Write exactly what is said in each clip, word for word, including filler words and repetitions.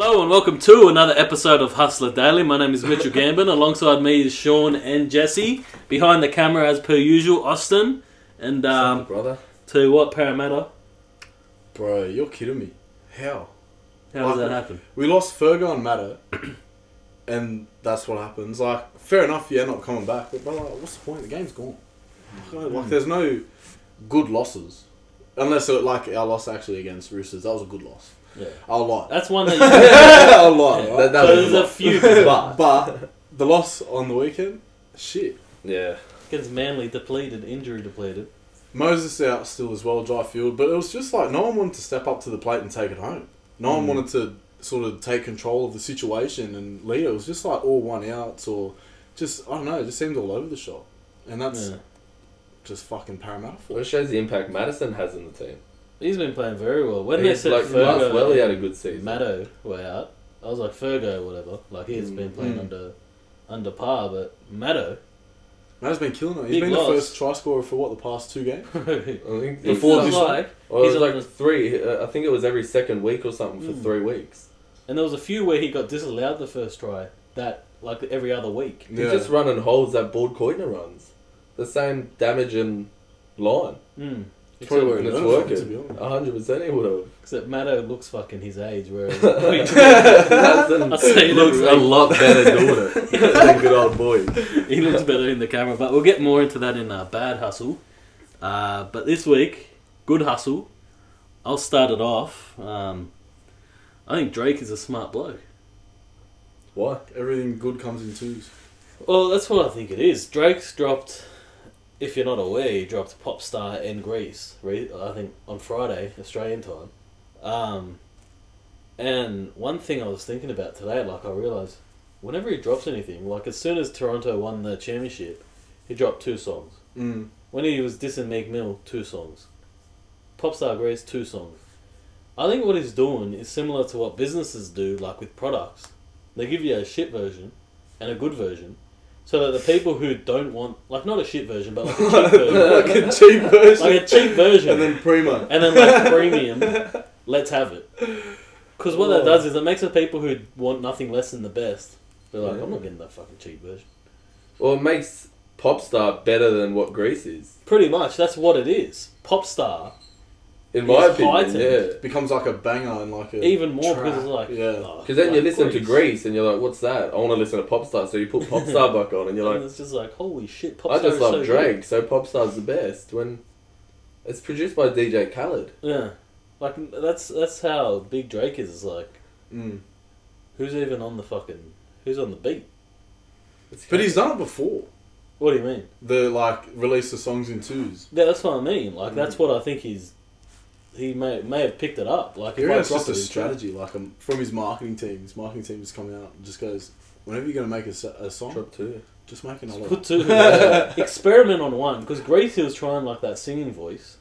Hello and welcome to another episode of Hustler Daily. My name is Mitchell Gambin. Alongside me is Sean and Jesse. Behind the camera, as per usual, Austin. And um, brother. To what, Parramatta? Bro, you're kidding me. How? How like, does that happen? We lost Fergie and Maddow, and that's what happens. Like, fair enough, yeah, not coming back. But brother, what's the point? The game's gone. Like, mm. there's no good losses, unless it, like our loss actually against Roosters. That was a good loss. Yeah. I'll lie. That's one that you... I'll lie. Yeah. That, that so there's a, a few. But, but the loss on the weekend, shit. Yeah. Gets Manly depleted, injury depleted. Moses out still as well, dry field. But it was just like, no one wanted to step up to the plate and take it home. No mm. one wanted to sort of take control of the situation and lead. It was just like all one outs or just, I don't know, it just seemed all over the shop. And that's yeah. just fucking Parramatta. Well, it shows the impact Madison has on the team. He's been playing very well. When he's they said like, Fergo... Well, he had a good season. Maddow were out. I was like, Fergo, whatever. Like, he's mm. been playing mm. under under par, but Maddow... Maddow's been killing it. He's he been lost. the first try scorer for, what, the past two games? I think... Before this... Like, well, he's it was like three. Uh, I think it was every second week or something for mm. three weeks. And there was a few where he got disallowed the first try. That, like, every other week. Yeah. He's just running holes that Bald Coitner runs. The same damage and line. Mm. It's working. It's working. one hundred percent he would have. Except Maddow looks fucking his age, whereas... I say he looks a lot better doing it. He's a good old boy. He looks better in the camera, but we'll get more into that in uh, Bad Hustle. Uh, but this week, Good Hustle, I'll start it off. Um, I think Drake is a smart bloke. Why? Everything good comes in twos. Well, that's what I think it is. Drake's dropped... If you're not aware, he dropped Popstar and Greece, I think, on Friday, Australian time. Um, and one thing I was thinking about today, like, I realised, whenever he drops anything, like, as soon as Toronto won the championship, he dropped two songs. Mm. When he was dissing Meek Mill, two songs. Popstar Greece, two songs. I think what he's doing is similar to what businesses do, like, with products. They give you a shit version and a good version. So that the people who don't want... Like, not a shit version, but like a cheap version. like a cheap version. Like a cheap version. And then primo. And then like premium, let's have it. Because what oh. that does is it makes the people who want nothing less than the best, they're like, yeah. I'm not getting that fucking cheap version. Well, it makes Popstar better than what Greece is. Pretty much, that's what it is. Popstar. In my opinion, heightened. yeah. It becomes like a banger and like a... Even more track. because it's like... Because yeah. oh, then like you listen Greece. to Greece and you're like, what's that? I want to listen to Popstar. So you put Popstar back on and you're and like... it's just like, holy shit, Popstar I just love so Drake, good. so Popstar's the best. When it's produced by D J Khaled. Yeah. Like, that's that's how big Drake is. It's like, mm. who's even on the fucking... Who's on the beat? It's but he's done it before. What do you mean? The, like, release the songs in twos. Yeah, that's what I mean. Like, mm. that's what I think he's... He may may have picked it up. Like it's just a strategy. Like um, from his marketing team, his marketing team is coming out and just goes, whenever you're going to make a, a song, drop two. Just make another. Just put two. yeah. Experiment on one because Gracie was trying like that singing voice,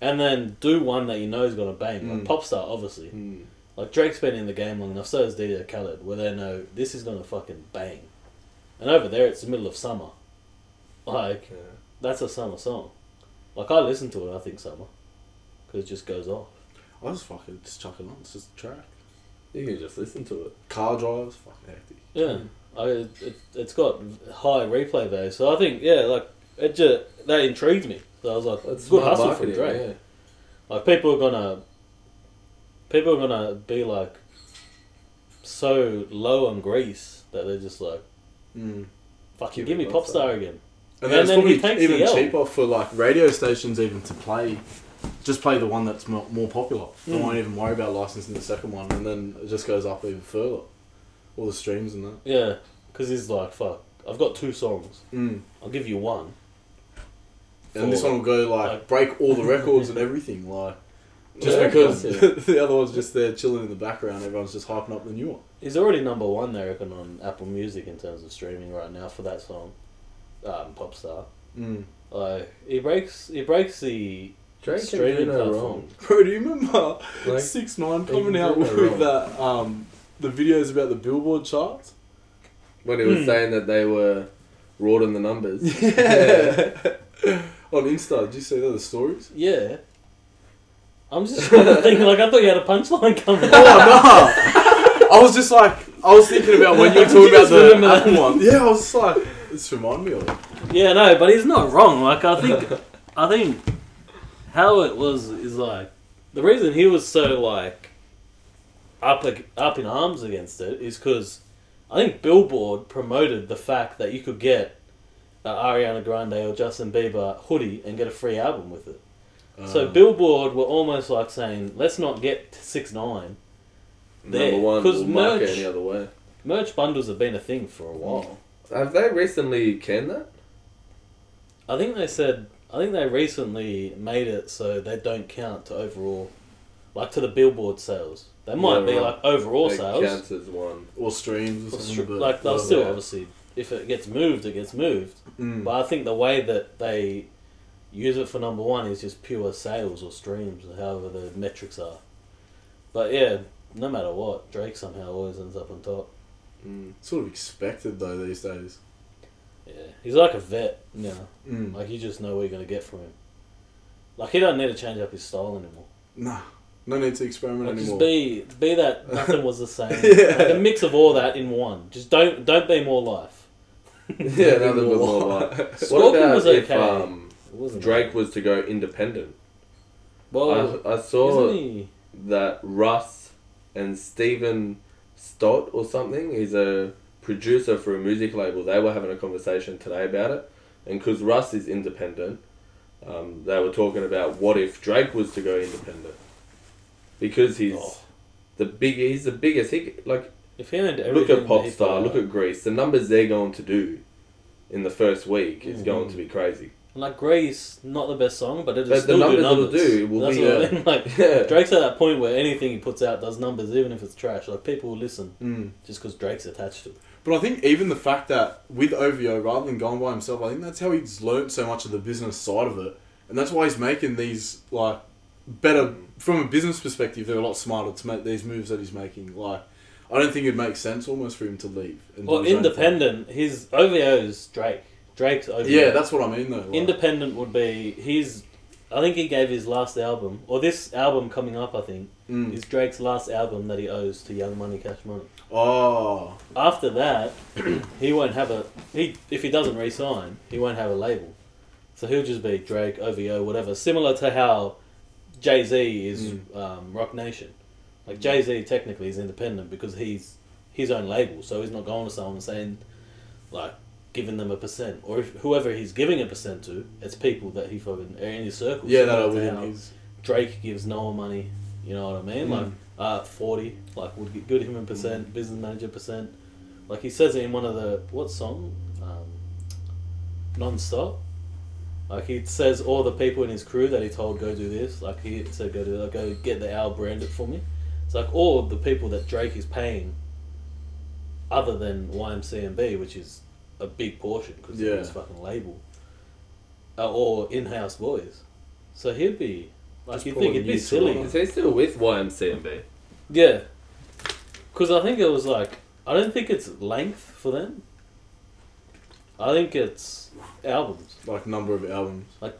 and then do one that you know is going to bang. Like mm. Popstar, obviously. Mm. Like Drake's been in the game long enough. So has D J Khaled, where they know this is going to fucking bang. And over there, it's the middle of summer. Like yeah. that's a summer song. Like I listen to it, I think summer. Because it just goes off. I just fucking just chuck it on. It's just a track. You can just listen to it. Car drives, fucking hectic. Yeah, I, it, it's got high replay value. So I think yeah, like it just that intrigued me. So I was like, it's good hustle from Drake. Yeah. Like people are gonna, people are gonna be like, so low on Greece that they're just like, mm. fucking give me Popstar again. And, and then it's probably even cheaper for like radio stations even to play. Just play the one that's more, more popular. They mm. won't even worry about licensing the second one, and then it just goes up even further. All the streams and that. Yeah, because he's like, fuck, I've got two songs. Mm. I'll give you one. And for, this one will go, like, like, break all the records and everything. Like, just yeah, because yeah. the other one's just there chilling in the background, everyone's just hyping up the new one. He's already number one, they reckon, on Apple Music in terms of streaming right now for that song, um, Popstar. Mm. Like, he breaks, he breaks the... Drake can do no wrong. Bro, do you remember like, six nine coming out with that, um, the videos about the Billboard charts? When he was mm. saying that they were raw in the numbers. Yeah. yeah. On Insta, did you see that, the stories? Yeah. I'm just thinking, like, I thought you had a punchline coming out. Oh, no! was just like, I was thinking about when you were talking about the Apple one. Yeah, I was just like, this reminded me of it. Yeah, no, but he's not wrong. Like, I think, I think how it was is like, the reason he was so like, up up in arms against it is because I think Billboard promoted the fact that you could get an Ariana Grande or Justin Bieber hoodie and get a free album with it. Um, so Billboard were almost like saying, let's not get to six nine. Number one, we'll mark it any other way. Merch bundles have been a thing for a while. Have they recently canned that? I think they said, I think they recently made it so they don't count to overall, like to the Billboard sales. They might yeah, be right. like overall they sales. Counts as one. Or streams or, or something. Stri- like they'll still yeah. obviously, if it gets moved, it gets moved. Mm. But I think the way that they use it for number one is just pure sales or streams, or however the metrics are. But yeah, no matter what, Drake somehow always ends up on top. Mm. Sort of expected though these days. Yeah, he's like a vet now. Mm. Like you just know what you're going to get from him. Like he doesn't need to change up his style anymore. No, no need to experiment like, anymore. Just be be that nothing was the same. Yeah. Like a mix of all that in one. Just don't don't be more life. Yeah, nothing was more life. life. Scorpion what about was okay. If, um, it wasn't Drake right. was to go independent. Well, I, I saw that Russ. And Stephen Stott or something, he's a producer for a music label. They were having a conversation today about it. And because Russ is independent, um, they were talking about what if Drake was to go independent. Because he's oh. the big, he's the biggest. He, like, if he owned everything, look at Popstar, look at Greece. The numbers they're going to do in the first week is mm-hmm. going to be crazy. Like Greece, not the best song, but it'll but still the numbers do numbers. It'll do, will That's be, what yeah. I mean. Like, yeah. Drake's at that point where anything he puts out does numbers, even if it's trash. Like people will listen mm. just because Drake's attached to it. But I think even the fact that with O V O, rather than going by himself, I think that's how he's learnt so much of the business side of it, and that's why he's making these like better from a business perspective. They're a lot smarter to make these moves that he's making. Like I don't think it'd make sense almost for him to leave. And well, independent. His O V O's Drake. Drake's O V O. Yeah, that's what I mean though. Like. Independent would be his. I think he gave his last album, or this album coming up, I think, mm. is Drake's last album that he owes to Young Money Cash Money. Oh. After that, he won't have a. He if he doesn't re-sign, he won't have a label, so he'll just be Drake, O V O, whatever. Similar to how Jay-Z is mm. um, Roc Nation. Like Jay-Z technically is independent because he's his own label, so he's not going to someone saying, like. Giving them a percent, or if whoever he's giving a percent to, it's people that he fucking are in his circle. Yeah, that would be. Drake gives Noah money, you know what I mean? Mm. Like uh, forty, like would get good human percent, mm. business manager percent. Like he says it in one of the what song, um, Non-Stop. Like he says all the people in his crew that he told go do this. Like he said go do that, go get the owl branded for me. It's like all of the people that Drake is paying, other than Y M C M B, which is. A big portion because yeah. of his fucking label, uh, or in-house boys. So he'd be like, you think it'd be silly. Is he still with Y M C M B? Yeah, because I think it was like I don't think it's length for them. I think it's albums, like number of albums. Like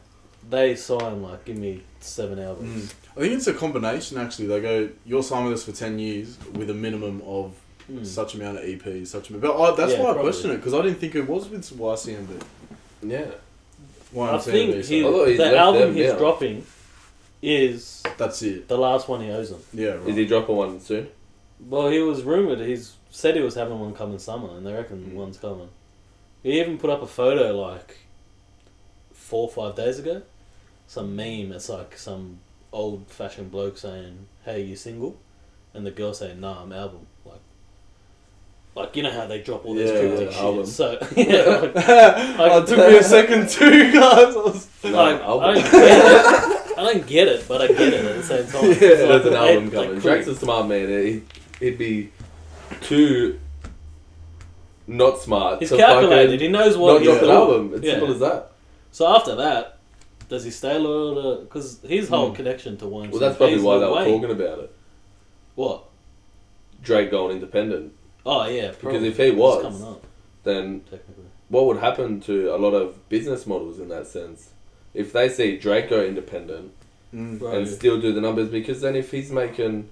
they sign like give me seven albums. Mm. I think it's a combination actually. They go, you're signing this for ten years with a minimum of. Mm. Such amount of E Ps, such amount. But I, that's yeah, why I probably. Questioned it because I didn't think it was with Y C M B. Yeah, Y M C M B, I think he, so. I the album he's now. Dropping is that's it. The last one he owes them. Yeah, right. Is he dropping one soon? Well, he was rumored. He's said he was having one coming summer, and they reckon mm. one's coming. He even put up a photo like four or five days ago. Some meme. It's like some old-fashioned bloke saying, "Hey, you single?" and the girl saying, "Nah, I'm album." Like. Like, you know how they drop all this yeah, cryptic shit. So, yeah. Like, like, it took me a second too, guys. I was no, like, I don't, I don't get it, but I get it at the same time. Yeah, so there's like, an album head, coming. Like, Drake's a smart man. He, he'd be too not smart. He's calculated. He knows what he's doing. Not drop an album. It's yeah. simple as that. So after that, does he stay loyal to... Because his whole mm. connection to one... Well, that's probably why they were talking about it. What? Drake going independent. Oh yeah, probably. Because if he was, then what would happen to a lot of business models in that sense? If they see Drake go independent mm. and still do the numbers, because then if he's making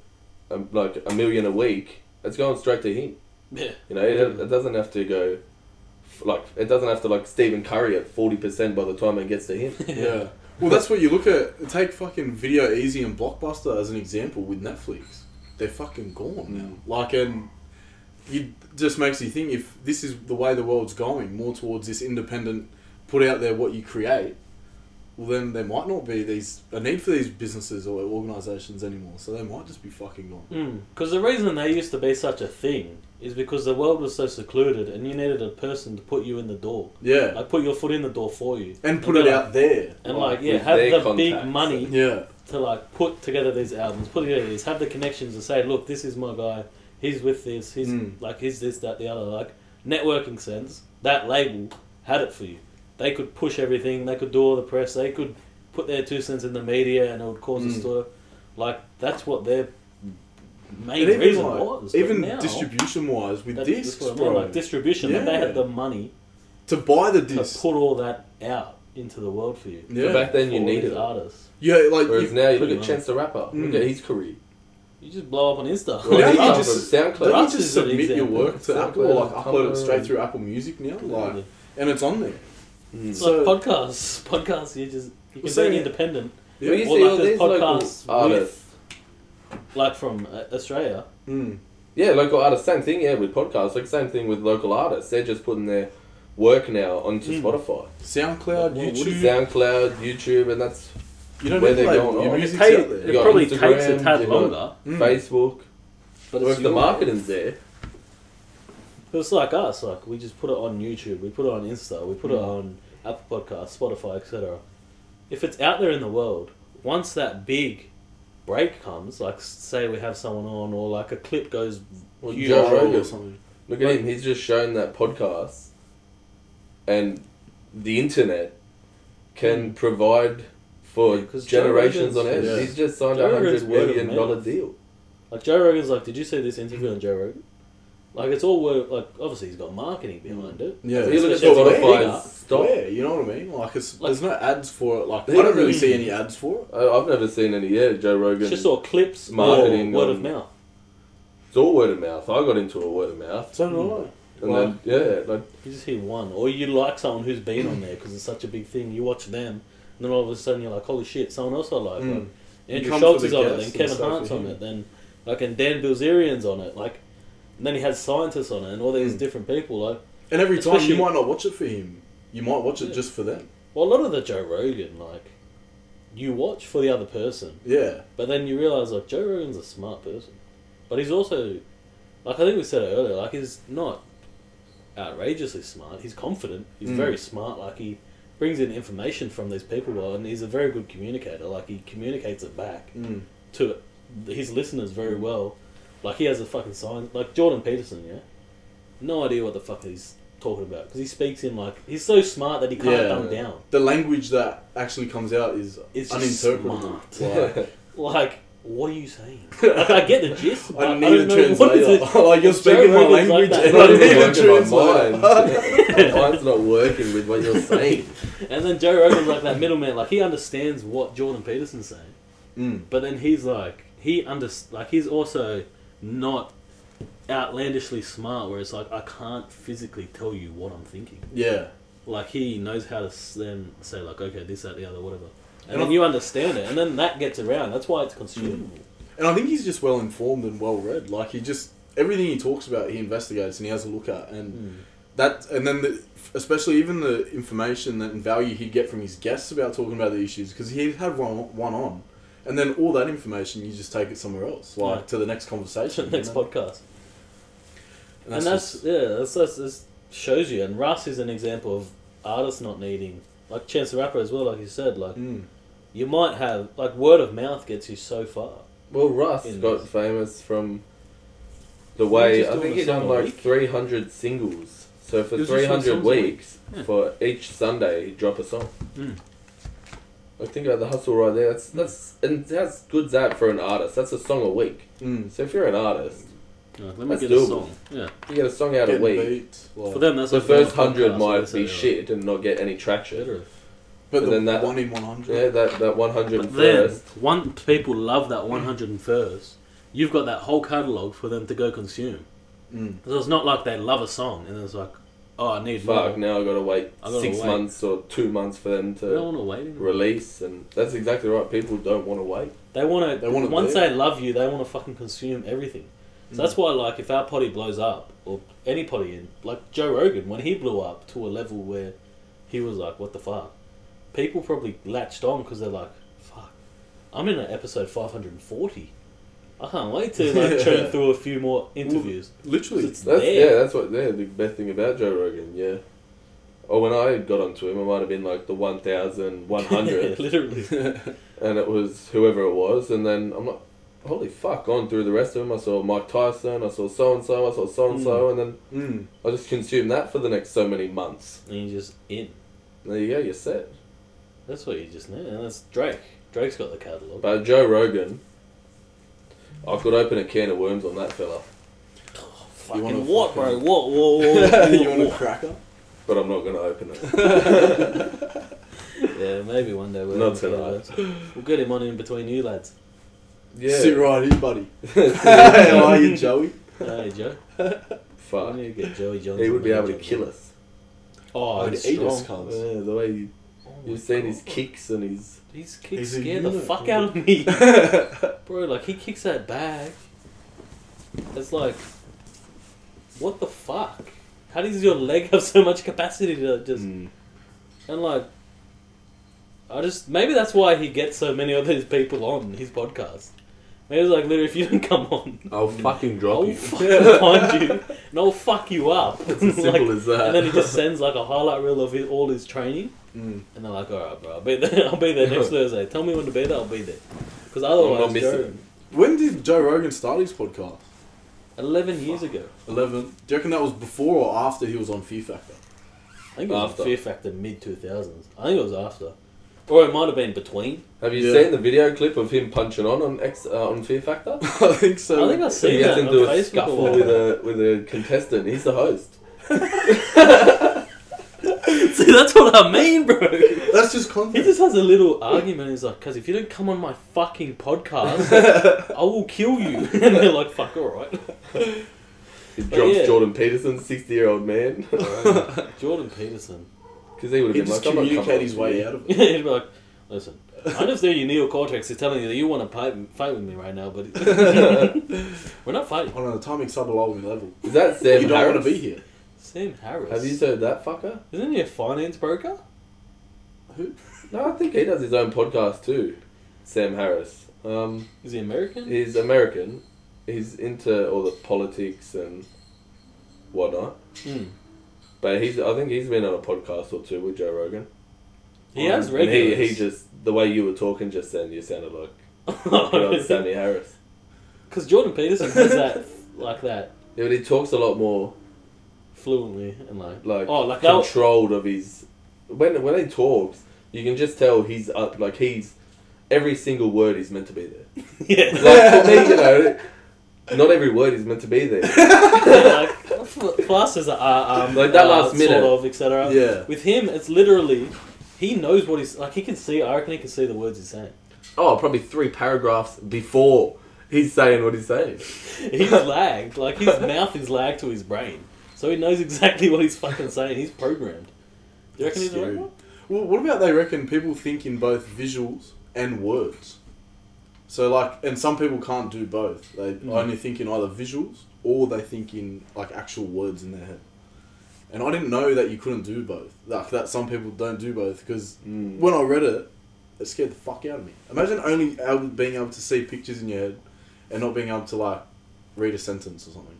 um, like a million a week, it's going straight to him. Yeah. You know, it, it doesn't have to go, like, it doesn't have to, like, Stephen Curry at forty percent by the time it gets to him. Yeah. Well, that's what you look at. Take fucking Video Easy and Blockbuster as an example with Netflix. They're fucking gone now. Like, and it just makes you think, if this is the way the world's going, more towards this independent, put out there what you create, well, then there might not be these a need for these businesses or organisations anymore. So they might just be fucking gone. Because mm. the reason they used to be such a thing is because the world was so secluded and you needed a person to put you in the door. Yeah. Like, put your foot in the door for you. And, and put it like, out there. And, like, like yeah, have the contacts. big money yeah. to, like, put together these albums, put together these, have the connections to say, look, this is my guy, he's with this, he's, mm. like, he's this, that, the other. Like, networking sense, that label had it for you. They could push everything, they could do all the press, they could put their two cents in the media and it would cause mm. a stir. Like, that's what they're... main even reason like, was even now, distribution wise with discs I mean, bro like distribution yeah. like they had the money to buy the discs to put all that out into the world for you yeah. But back then you needed artists yeah like whereas now you look at much. Chance the Rapper mm. look at his career, you just blow up on Insta well, now you just SoundCloud don't you just submit your work to SoundCloud, Apple or like upload it straight through Apple Music now like and it's on there mm. it's so, like podcasts podcasts you just you can be independent yeah. well, you or see, like there's podcasts artists like from Australia. Mm. Yeah, local artists, same thing, yeah, with podcasts. Like, same thing with local artists. They're just putting their work now onto mm. Spotify. SoundCloud, like, YouTube. SoundCloud, YouTube, and that's you don't where they're like, going on. It, take, it probably Instagram, takes a tad longer. Mm. Facebook. But it's if the marketing's there. But it's like us, like, we just put it on YouTube, we put it on Insta, we put mm. it on Apple Podcasts, Spotify, et cetera. If it's out there in the world, once that big... break comes, like say we have someone on, or like a clip goes, well, Joe Rogan or something. Look at like, him; he's just shown that podcasts and the internet can mm. provide for yeah, generations on end. Yeah. He's just signed a hundred million dollar deal. Like Joe Rogan's, like, did you see this interview on Joe Rogan? Like it's all work. Like obviously he's got marketing behind it. Yeah, so he looks at Spotify. Yeah, you know what I mean. Like, it's, like there's no ads for it. Like I don't really see any ads for it. I, I've never seen any. Yeah, Joe Rogan. It's just all clips, marketing, word on, of mouth. It's all word of mouth. I got into a word of mouth. So did I. And like, then yeah, like you just hear one, or you like someone who's been on there because it's such a big thing. You watch them, and then all of a sudden you're like, holy shit, someone else I like. Mm. Like Andrew Schultz is on it, then Kevin Hart's on it, then like and Dan Bilzerian's on it, like. And then he has scientists on it and all these mm. different people. Like, and every time you might not watch it for him. You might watch yeah. it just for them. Well, a lot of the Joe Rogan, like, you watch for the other person. Yeah. But then you realise, like, Joe Rogan's a smart person. But he's also, like I think we said it earlier, like, he's not outrageously smart. He's confident. He's mm. very smart. Like, he brings in information from these people well, and he's a very good communicator. Like, he communicates it back mm. to his listeners very well. Like, he has a fucking science... Like, Jordan Peterson, yeah? No idea what the fuck he's talking about. Because he speaks in, like... He's so smart that he can't yeah, dumb down. The language that actually comes out is it's uninterpretable. Like, like, what are you saying? Like, I get the gist, but I, I don't know what is it. Like, you're speaking my language like and I need a translator. My mind's not working with what you're saying. And then Joe Rogan's like that middleman. Like, he understands what Jordan Peterson's saying. Mm. But then he's like... He under... Like, he's also... not outlandishly smart where it's like I can't physically tell you what I'm thinking. Yeah. Like he knows how to then say like, okay, this, that, the other, whatever. And, and then I, you understand it and then that gets around. That's why it's consumable. And I think he's just well informed and well read. Like he just, everything he talks about he investigates and he has a look at and mm. that, and then the, especially even the information that, and value he'd get from his guests about talking about the issues because he'd had one, one on. And then all that information, you just take it somewhere else, like yeah. to the next conversation, to the next you know? podcast. And that's, and that's just... yeah, that's, that's, that's shows you. And Russ is an example of artists not needing, like Chance the Rapper as well, like you said, like mm. you might have, like word of mouth gets you so far. Well, Russ got this. famous from the way, I think he done like week? three hundred singles. So for three hundred weeks, yeah. for each Sunday, he'd drop a song. Mm. Like, think about the hustle right there. That's, that's, and that's good that for an artist. That's a song a week. Mm. So if you're an artist, yeah, let me that's get doable. a song. Yeah. You get a song out get a week. Beat, like, for them, that's the first hundred might be shit and not get any traction. Literally. But and the then that one in one hundred. Yeah, that that one hundred first. One people love that one hundred first you've got that whole catalogue for them to go consume. Mm. So it's not like they love a song and it's like, oh, I need Fuck, more. now I've got to wait gotta six wait. months or two months for them to don't wait release. And that's exactly right. People don't want to wait. They want to... They want to once do. they love you, they want to fucking consume everything. So mm. that's why, like, if our potty blows up, or any potty in... Like, Joe Rogan, when he blew up to a level where he was like, what the fuck? People probably latched on because they're like, fuck, I'm in an episode five hundred forty. I can't wait to like churn yeah. through a few more interviews. Well, literally, it's that's, there. yeah, that's what yeah, the best thing about Joe Rogan. Yeah. Oh, when I got onto him, I might have been like the one thousand one hundred. Literally. And it was whoever it was, and then I'm like, holy fuck! On through the rest of them, I saw Mike Tyson, I saw so and so, I saw so and so, and then mm. I just consumed that for the next so many months. And you're just in. There you go. You're set. That's what you just need, and that's Drake. Drake's got the catalogue. But Joe Rogan. I could open a can of worms on that fella. Oh, fucking what, fucking... bro? What? Whoa, whoa, whoa. You want a cracker? But I'm not going to open it. Yeah, maybe one day we'll... Not tonight. We'll get him on in between you lads. Yeah. Sit right in, buddy. How are you, Joey? Hey, Joe. Fuck. We need to get Joey Johnson. He would be able to kill him. us. Oh, he'd eat us, cunts. Yeah, the way you... You've seen his kicks and his... His kicks scare the fuck out of me. Bro, like, he kicks that bag. It's like... What the fuck? How does your leg have so much capacity to just... Mm. And, like... I just... Maybe that's why he gets so many of these people on his podcast. Maybe it's like, literally, if you don't come on... I'll fucking drop I'll you. I'll fucking find you. And I'll fuck you up. It's as simple like, as that. And then he just sends, like, a highlight reel of his, all his training. Mm. And they're like, alright bro, I'll be there, I'll be there next Thursday. Tell me when to be there, I'll be there. Because otherwise, Joe... When did Joe Rogan start his podcast? eleven years ago. eleven. Do you reckon that was before or after he was on Fear Factor? I think it was after. On Fear Factor mid two thousands. I think it was after. Or it might have been between. Have you yeah. seen the video clip of him punching on on, X, uh, on Fear Factor? I think so. I think I've seen that on Facebook. He gets into a scuffle with a, with a contestant. He's the host. See, that's what I mean, bro. That's just content. He just has a little argument. He's like, because if you don't come on my fucking podcast, I will kill you. And they're like, fuck, alright. He drops yeah. Jordan Peterson, sixty-year-old man. Jordan Peterson. Because he would have been like, communicate his way out of it. He'd be like, listen, I understand your neocortex is telling you that you want to fight with me right now, but we're not fighting. On an atomic subatomic level. Is that Sam You don't Harris? want to be here. Sam Harris. Have you heard that fucker? Isn't he a finance broker? Who? No, I think he does his own podcast too. Sam Harris. Um, Is he American? He's American. He's into all the politics and whatnot. Mm. But he's. I think he's been on a podcast or two with Joe Rogan. He um, has regulars. And he, he just... The way you were talking just then, you sounded like... oh, you know, Sammy Harris. Because Jordan Peterson does that like that. Yeah, but he talks a lot more... Fluently and like, like, oh, like controlled of his. When when he talks, you can just tell he's uh, like he's every single word is meant to be there. Yeah, like for me, you know, not every word is meant to be there. Yeah, like classes are um, like that last uh, minute, sort of, et cetera. Yeah, with him, it's literally he knows what he's like. He can see. I reckon he can see the words he's saying. Oh, probably three paragraphs before he's saying what he's saying. He's lagged. Like his mouth is lagged to his brain. So he knows exactly what he's fucking saying. He's programmed. Do you reckon he's the right one? Well, what about they reckon people think in both visuals and words? So, like, and some people can't do both. They mm. only think in either visuals or they think in, like, actual words in their head. And I didn't know that you couldn't do both. Like, that some people don't do both because mm. when I read it, it scared the fuck out of me. Imagine only able, being able to see pictures in your head and not being able to, like, read a sentence or something.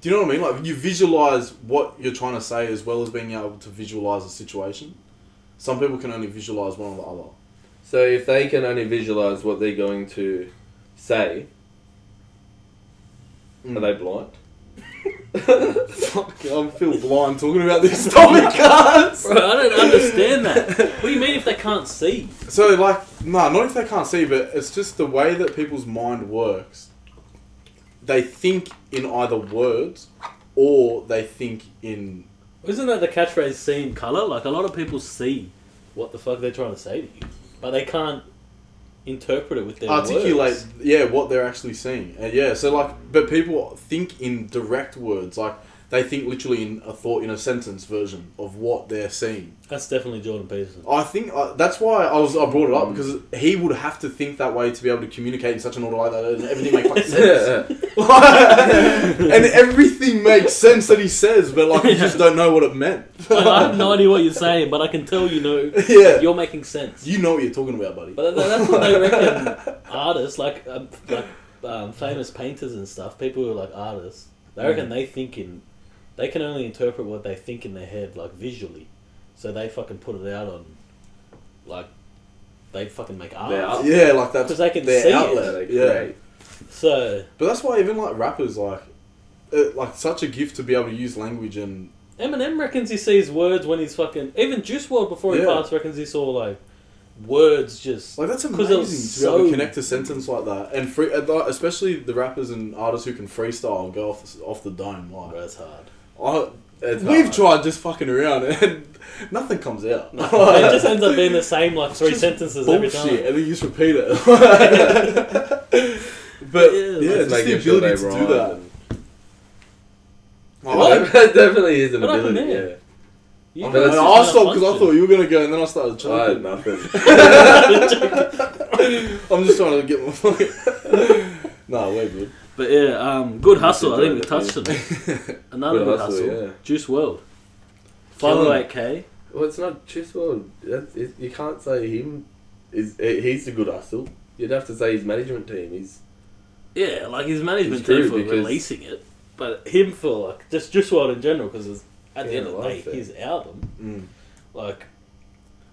Do you know what I mean? Like, you visualise what you're trying to say as well as being able to visualise a situation. Some people can only visualise one or the other. So if they can only visualise what they're going to say, mm. are they blind? Fuck, I feel blind talking about this topic, guys! Bro, I don't understand that. What do you mean if they can't see? So, like, no, nah, not if they can't see, but it's just the way that people's mind works. They think in either words, or they think in... Isn't that the catchphrase, see in colour? Like, a lot of people see what the fuck they're trying to say to you, but they can't interpret it with their articulate, words. Articulate, yeah, what they're actually seeing. Uh, yeah, so like, but people think in direct words, like, they think literally in a thought, in a sentence version of what they're seeing. That's definitely Jordan Peterson. I think uh, that's why I was I brought it up, because he would have to think that way to be able to communicate in such an order like that, and everything makes fucking sense. And everything makes sense that he says, but like you yeah. just don't know what it meant. I have no idea what you're saying, but I can tell you know yeah. you're making sense. You know what you're talking about, buddy. But that's what they reckon. Artists like um, like um, famous painters and stuff, people who are like artists, they reckon mm. they think in. They can only interpret what they think in their head, like, visually. So they fucking put it out on, like, they fucking make art. Yeah, like, that's because they can their see outlet. It. Yeah. So... But that's why even, like, rappers, like, it, like, such a gift to be able to use language and... Eminem reckons he sees words when he's fucking... Even Juice world before he yeah. passed reckons he saw, like, words just... Like, that's amazing to so be able to connect a sentence like that. And free, especially the rappers and artists who can freestyle and go off the, off the dome, like... Bro, that's hard. I, we've hard. tried just fucking around and nothing comes out. No, it just ends up being the same like three sentences bullshit, every time. And then you just repeat it. But yeah, yeah just the ability sure to do that. Well, oh, that definitely is an ability. I yeah. You, I, mean, I, I stopped because I thought you were going to go and then I started choking. I nothing. I'm just trying to get my fucking... Nah, we're good. But yeah, um, good hustle. I think we touched on it. Another good, good hustle. hustle yeah. Juice world. five oh eight K. Well, it's not Juice world. That's, it, you can't say him. Is he's the good hustle. You'd have to say his management team. He's yeah, like his management team for releasing it, but him for like just Juice world in general because at the yeah, end of the day, fair. his album. Mm. Like,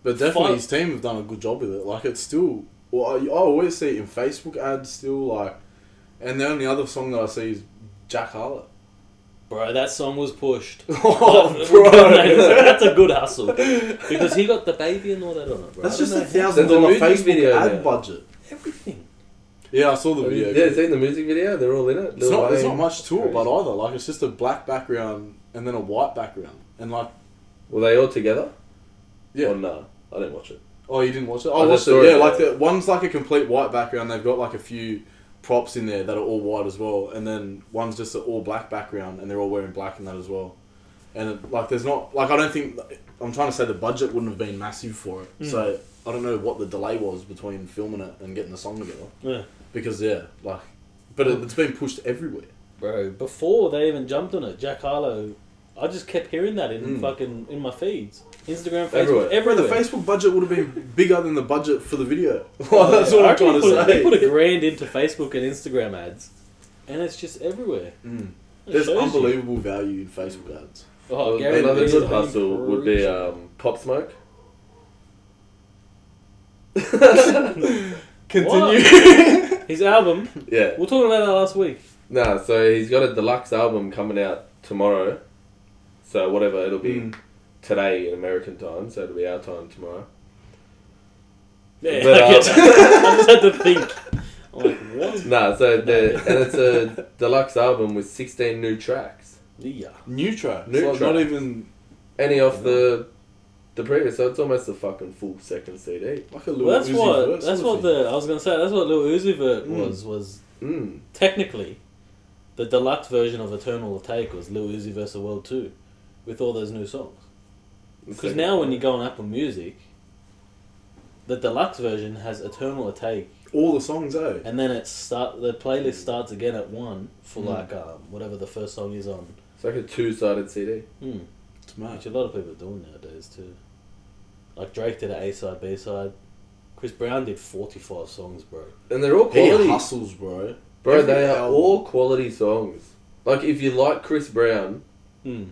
but definitely five, his team have done a good job with it. Like it's still. Well, I, I always see it in Facebook ads still like. And the only other song that I see is Jack Harlow. Bro, that song was pushed. Oh, that, bro. That's a good hustle. Because he got the baby and all that on it, bro. That's just a thousand dollar Facebook video ad now. Budget. Everything. Yeah, I saw the video. Yeah, seen the music video? They're all in it. It's not, there's not much to it, but either. Like, it's just a black background and then a white background. And like... Were they all together? Yeah. Or no? I didn't watch it. Oh, you didn't watch it? I, I watched it, yeah. It, like, the, one's like a complete white background. They've got like a few... props in there that are all white as well, and then one's just an all black background and they're all wearing black in that as well, and it, like there's not like I don't think I'm trying to say the budget wouldn't have been massive for it mm. so I don't know what the delay was between filming it and getting the song together yeah because yeah like but it, it's been pushed everywhere bro before they even jumped on it. Jack Harlow, I just kept hearing that in mm. fucking in my feeds, Instagram, Facebook, everywhere. everywhere. The Facebook budget would have been bigger than the budget for the video. Well, that's what I I'm trying to say. They put a grand into Facebook and Instagram ads, and it's just everywhere. Mm. It There's unbelievable you. value in Facebook ads. Oh, well, another good hustle would be um, Pop Smoke. Continue. His album. Yeah. We're talking about that last week. No, nah, so he's got a deluxe album coming out tomorrow. So whatever, it'll be mm. today in American time, so it'll be our time tomorrow. Yeah, but, I, um, I just had to think. I'm like, what? Nah, so the, and it's a deluxe album with sixteen new tracks. Yeah. New tracks? New tracks. Not even... Any off the the previous, so it's almost a fucking full second C D. Like a Lil well, that's Uzi what, verse. That's what the... I was going to say, that's what Lil Uzi Vert mm. was, was mm. technically the deluxe version of Eternal Take was Lil Uzi versus World two. With all those new songs. Because now when you go on Apple Music, the deluxe version has Eternal Take. All the songs, oh. And then it start, the playlist starts again at one for mm. like um, whatever the first song is on. It's like a two-sided C D. Mm. It's mad. Which a lot of people are doing nowadays too. Like Drake did an A-side, B-side. Chris Brown did forty-five songs, bro. And they're all quality. He hustles, bro. Bro, Every they album. are all quality songs. Like if you like Chris Brown... Mm.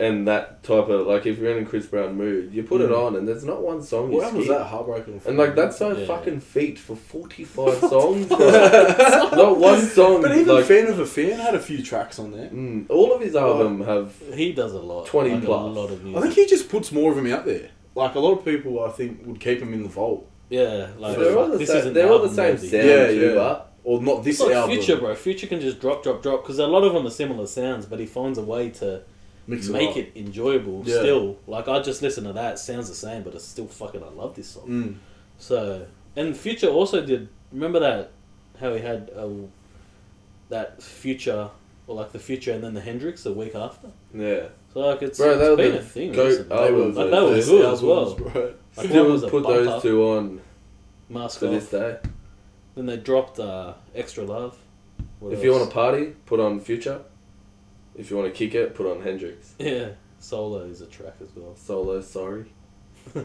And that type of, like, if you're in a Chris Brown mood, you put mm. it on and there's not one song you skip. What was that heartbreaking for? And, like, that's so yeah. fucking feat for forty-five songs. Not one song. But even like, Fan of a Fan had a few tracks on there. Mm, all of his album like, have... He does a lot. twenty like plus. A lot of music. I think he just puts more of him out there. Like, a lot of people, I think, would keep him in the vault. Yeah. Like, so they're like, all the this same, they're all the same sound, yeah, yeah. but... Or not this it's album. Future, bro. Future can just drop, drop, drop. Because a lot of them are similar sounds, but he finds a way to... It make up. it enjoyable yeah. still. Like I just listen to that, it sounds the same, but it's still fucking I love this song. Mm. So And Future also did. Remember that? How he had uh, that Future, or like the Future and then the Hendrix the week after? Yeah. So like it's, bro, it's been a thing. Goat albums, like, that was good albums, as well. Bro. Like, still was put those two on Mask to this day. Then they dropped uh, Extra Love. What if else? You want to party, put on Future. If you want to kick it, put on Hendrix. Yeah. Solo is a track as well. Solo, sorry. We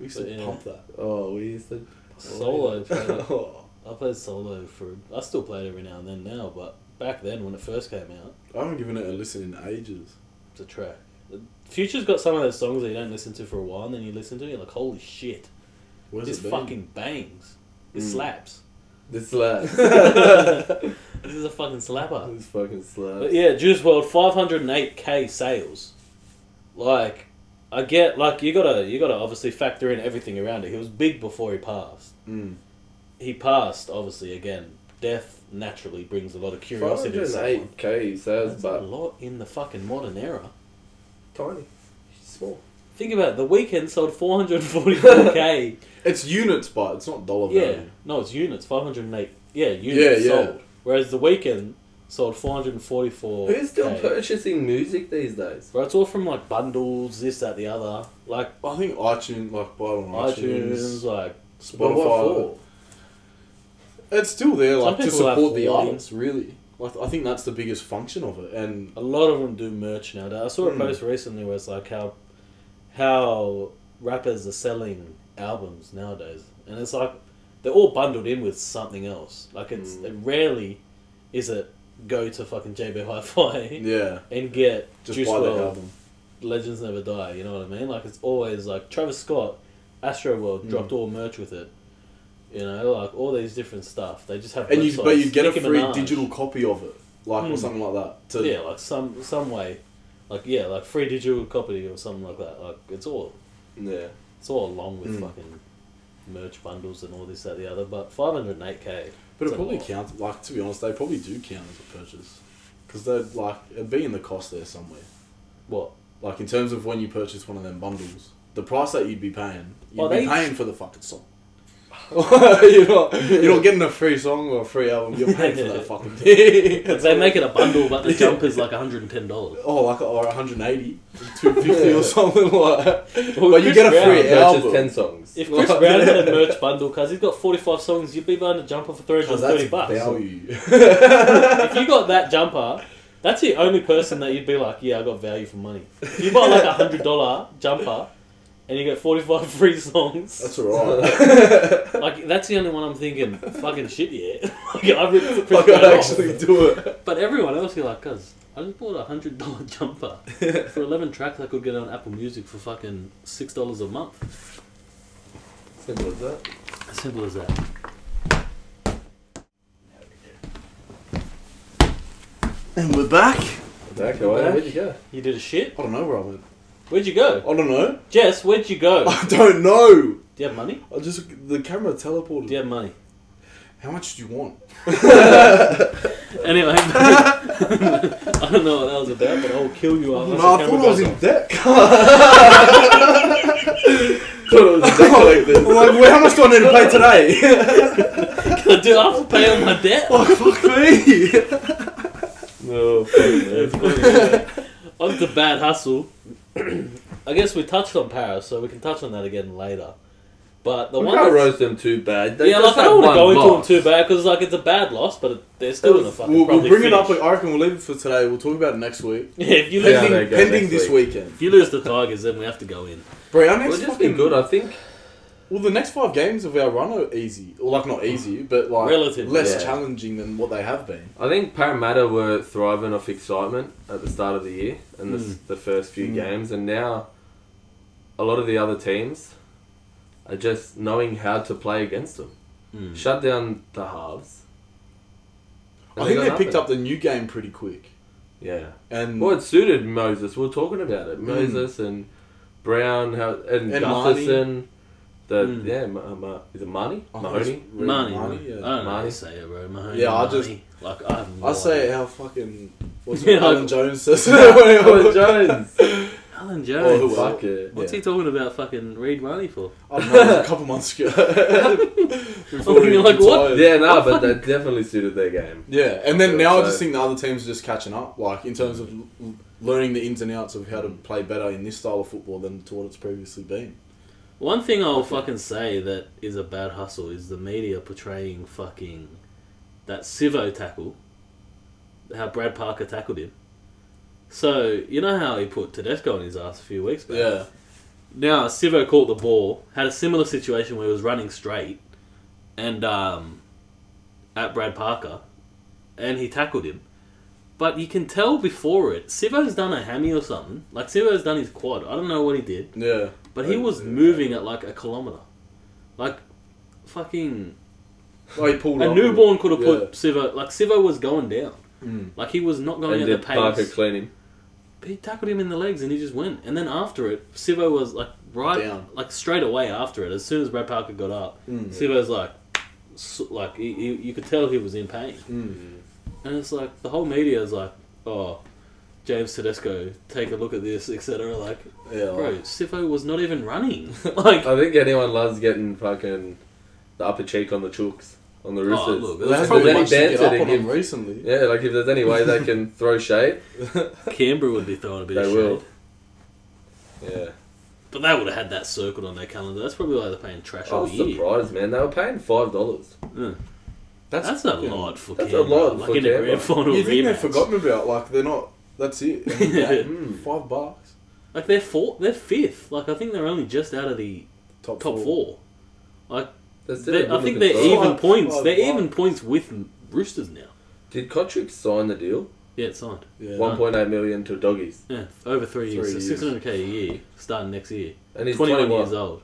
used but to yeah. pump that. Oh, we used to... Solo. Oh. I played Solo for... I still play it every now and then now, but back then when it first came out... I haven't given it a listen in ages. It's a track. Future's got some of those songs that you don't listen to for a while, and then you listen to it and you're like, holy shit. Where's this it fucking bangs. It mm. slaps. It slaps. This is a fucking slapper. This fucking slaps. But yeah, Juice world, five hundred eight thousand sales. Like... I get, like, you gotta, you gotta obviously factor in everything around it. He was big before he passed. Mm. He passed, obviously, again. Death naturally brings a lot of curiosity to someone. five hundred eight thousand sales, that's but... a lot in the fucking modern era. Tiny. Small. Think about it. The Weeknd sold four hundred forty-four thousand. It's units, but it's not dollar value. Yeah. No, it's units. five hundred eight. Yeah, units yeah, yeah. sold. Whereas The Weeknd... sold four hundred forty-four. Who's still K. purchasing music these days? Bro, it's all from like bundles, this, that, the other. Like I think iTunes, like buy on iTunes, iTunes, like Spotify. It's still there, like to support the audience, really. Like I think that's the biggest function of it, and a lot of them do merch nowadays. I saw a mm. post recently where it's like how how rappers are selling albums nowadays, and it's like they're all bundled in with something else. Like it's mm. it rarely is it. Go to fucking J B Hi-Fi yeah. and get just Juice world, Legends Never Die, you know what I mean? Like, it's always, like, Travis Scott, Astroworld, mm. dropped all merch with it. You know, like, all these different stuff. They just have... And you, but you get Nicki a free Minaj. Digital copy of it, like, mm. or something like that. To... Yeah, like, some some way. Like, yeah, like, free digital copy or something like that. Like, it's all... Yeah. It's all along with mm. fucking merch bundles and all this, that, the other, but five hundred eight thousand... But it probably counts, like, to be honest, they probably do count as a purchase. Because they'd, like, it'd be in the cost there somewhere. What? Like, in terms of when you purchase one of them bundles, the price that you'd be paying, you'd oh, be they... paying for the fucking song. You're not, you're not getting a free song or a free album, you're paying for that fucking thing. Like they make it a bundle, but the jumper's like one hundred ten dollars. Oh, like, or one hundred eighty dollars, two hundred fifty dollars or something like that. Well, but Chris you get a free Brown album. ten songs. If Chris Brown had a merch bundle, because he's got forty-five songs, you'd be buying a jumper for three hundred thirty bucks. Value. If you got that jumper, that's the only person that you'd be like, yeah, I got value for money. If you buy like a one hundred dollars jumper, and you get forty-five free songs. That's alright. Like, that's the only one I'm thinking, fucking shit, yeah. Like, I really like I'd actually off. Do it. But everyone else, you're like, cuz, I just bought a one hundred dollars jumper. For eleven tracks, I could get on Apple Music for fucking six dollars a month. Simple as that. As simple as that. And we're back. We're back. We're back. Where'd you go? You did a shit? I don't know where I went. Where'd you go? I don't know. Jess, where'd you go? I don't know. Do you have money? I just the camera teleported. Do you have money? How much do you want? Anyway, I don't know what that was about, but I'll kill you. No, I thought I was in debt. Thought I was in debt. Like, well, how much do I need to pay today? Can I do after pay on my debt? Oh fuck me! No, fuck me. On to Bad Hustle. I guess we touched on Paris, so we can touch on that again later. But the we one can't roast them too bad. They yeah, like I don't want to go into loss. Them too bad because like it's a bad loss, but it, they're still was, in a fucking. We'll, we'll bring finish. It up. I reckon we'll leave it for today. We'll talk about it next week. Yeah, if you lose, yeah, pending, pending this week. Weekend. If you lose the Tigers, then we have to go in. Bro, our next we'll just been good, I think. Well, the next five games of our run are easy, or like not easy, but like relatively less yeah. challenging than what they have been. I think Parramatta were thriving off excitement at the start of the year and the, mm. the first few mm. games, and now a lot of the other teams are just knowing how to play against them. Mm. Shut down the halves. I think they picked up the new game pretty quick. Yeah, and well, it suited Moses. We were talking about it, Moses mm. and Brown how, and, and Gutherson. The, mm. Yeah, Ma- Ma- is it Marnie? Oh, Mahoney? Really Marnie. Marnie yeah. I don't know how to say it, bro. Mahoney, yeah, I Marnie. Just... Like, I have no I idea. Say it how fucking... What's it? Alan Jones says it. Alan Jones. Alan Marlon Jones. Oh, fuck it. What's yeah. he talking about fucking Reed Money for? I don't know, it was a couple months ago. Before we like, what? Yeah, no, nah, but that definitely suited their game. Yeah, and then now so. I just think the other teams are just catching up, like, in terms of learning the ins and outs of how to play better in this style of football than to what it's previously been. One thing I'll okay. fucking say that is a bad hustle is the media portraying fucking that Sivo tackle, how Brad Parker tackled him. So, you know how he put Tedesco on his ass a few weeks back? Yeah. Now, Sivo caught the ball, had a similar situation where he was running straight and um, at Brad Parker, and he tackled him. But you can tell before it, Sivo's done a hammy or something. Like, Sivo's done his quad. I don't know what he did. Yeah. But he was moving at like a kilometre. Like, fucking... Oh, he pulled a newborn could have yeah. put Sivo... Like, Sivo was going down. Mm. Like, he was not going and at the pace. And did Parker clean him? He tackled him in the legs and he just went. And then after it, Sivo was like, right... Down. Like, straight away after it. As soon as Brad Parker got up, mm. Sivo's like... Like, he, he, you could tell he was in pain. Mm. And it's like, the whole media is like, oh... James Tedesco, take a look at this, et cetera. Like, yeah, bro, like, Sivo was not even running. Like, I think anyone loves getting fucking the upper cheek on the Chooks, on the Roosters. Oh, look, there's probably much to get up on them recently. Yeah, like if there's any way they can throw shade, Canberra would be throwing a bit they of shade. Will. Yeah, but they would have had that circled on their calendar. That's probably why they're paying trash all year. I was surprised, man. They were paying five dollars. Mm. That's, that's a lot for Canberra. That's a lot like for in Canberra. A grand final you think rematch. They've forgotten about? Like they're not. That's it. Yeah. Mm, five bucks. Like, they're fourth, they're fifth. Like, I think they're only just out of the top, top four. four. Like, That's it, I think they're five, even points. Five, they're five. even points with Roosters now. Did Kotrick sign the deal? Yeah, it's signed. Yeah. one point eight million to Doggies. Yeah, over three, three years. years. So six hundred K a year, starting next year. And he's twenty-one years old.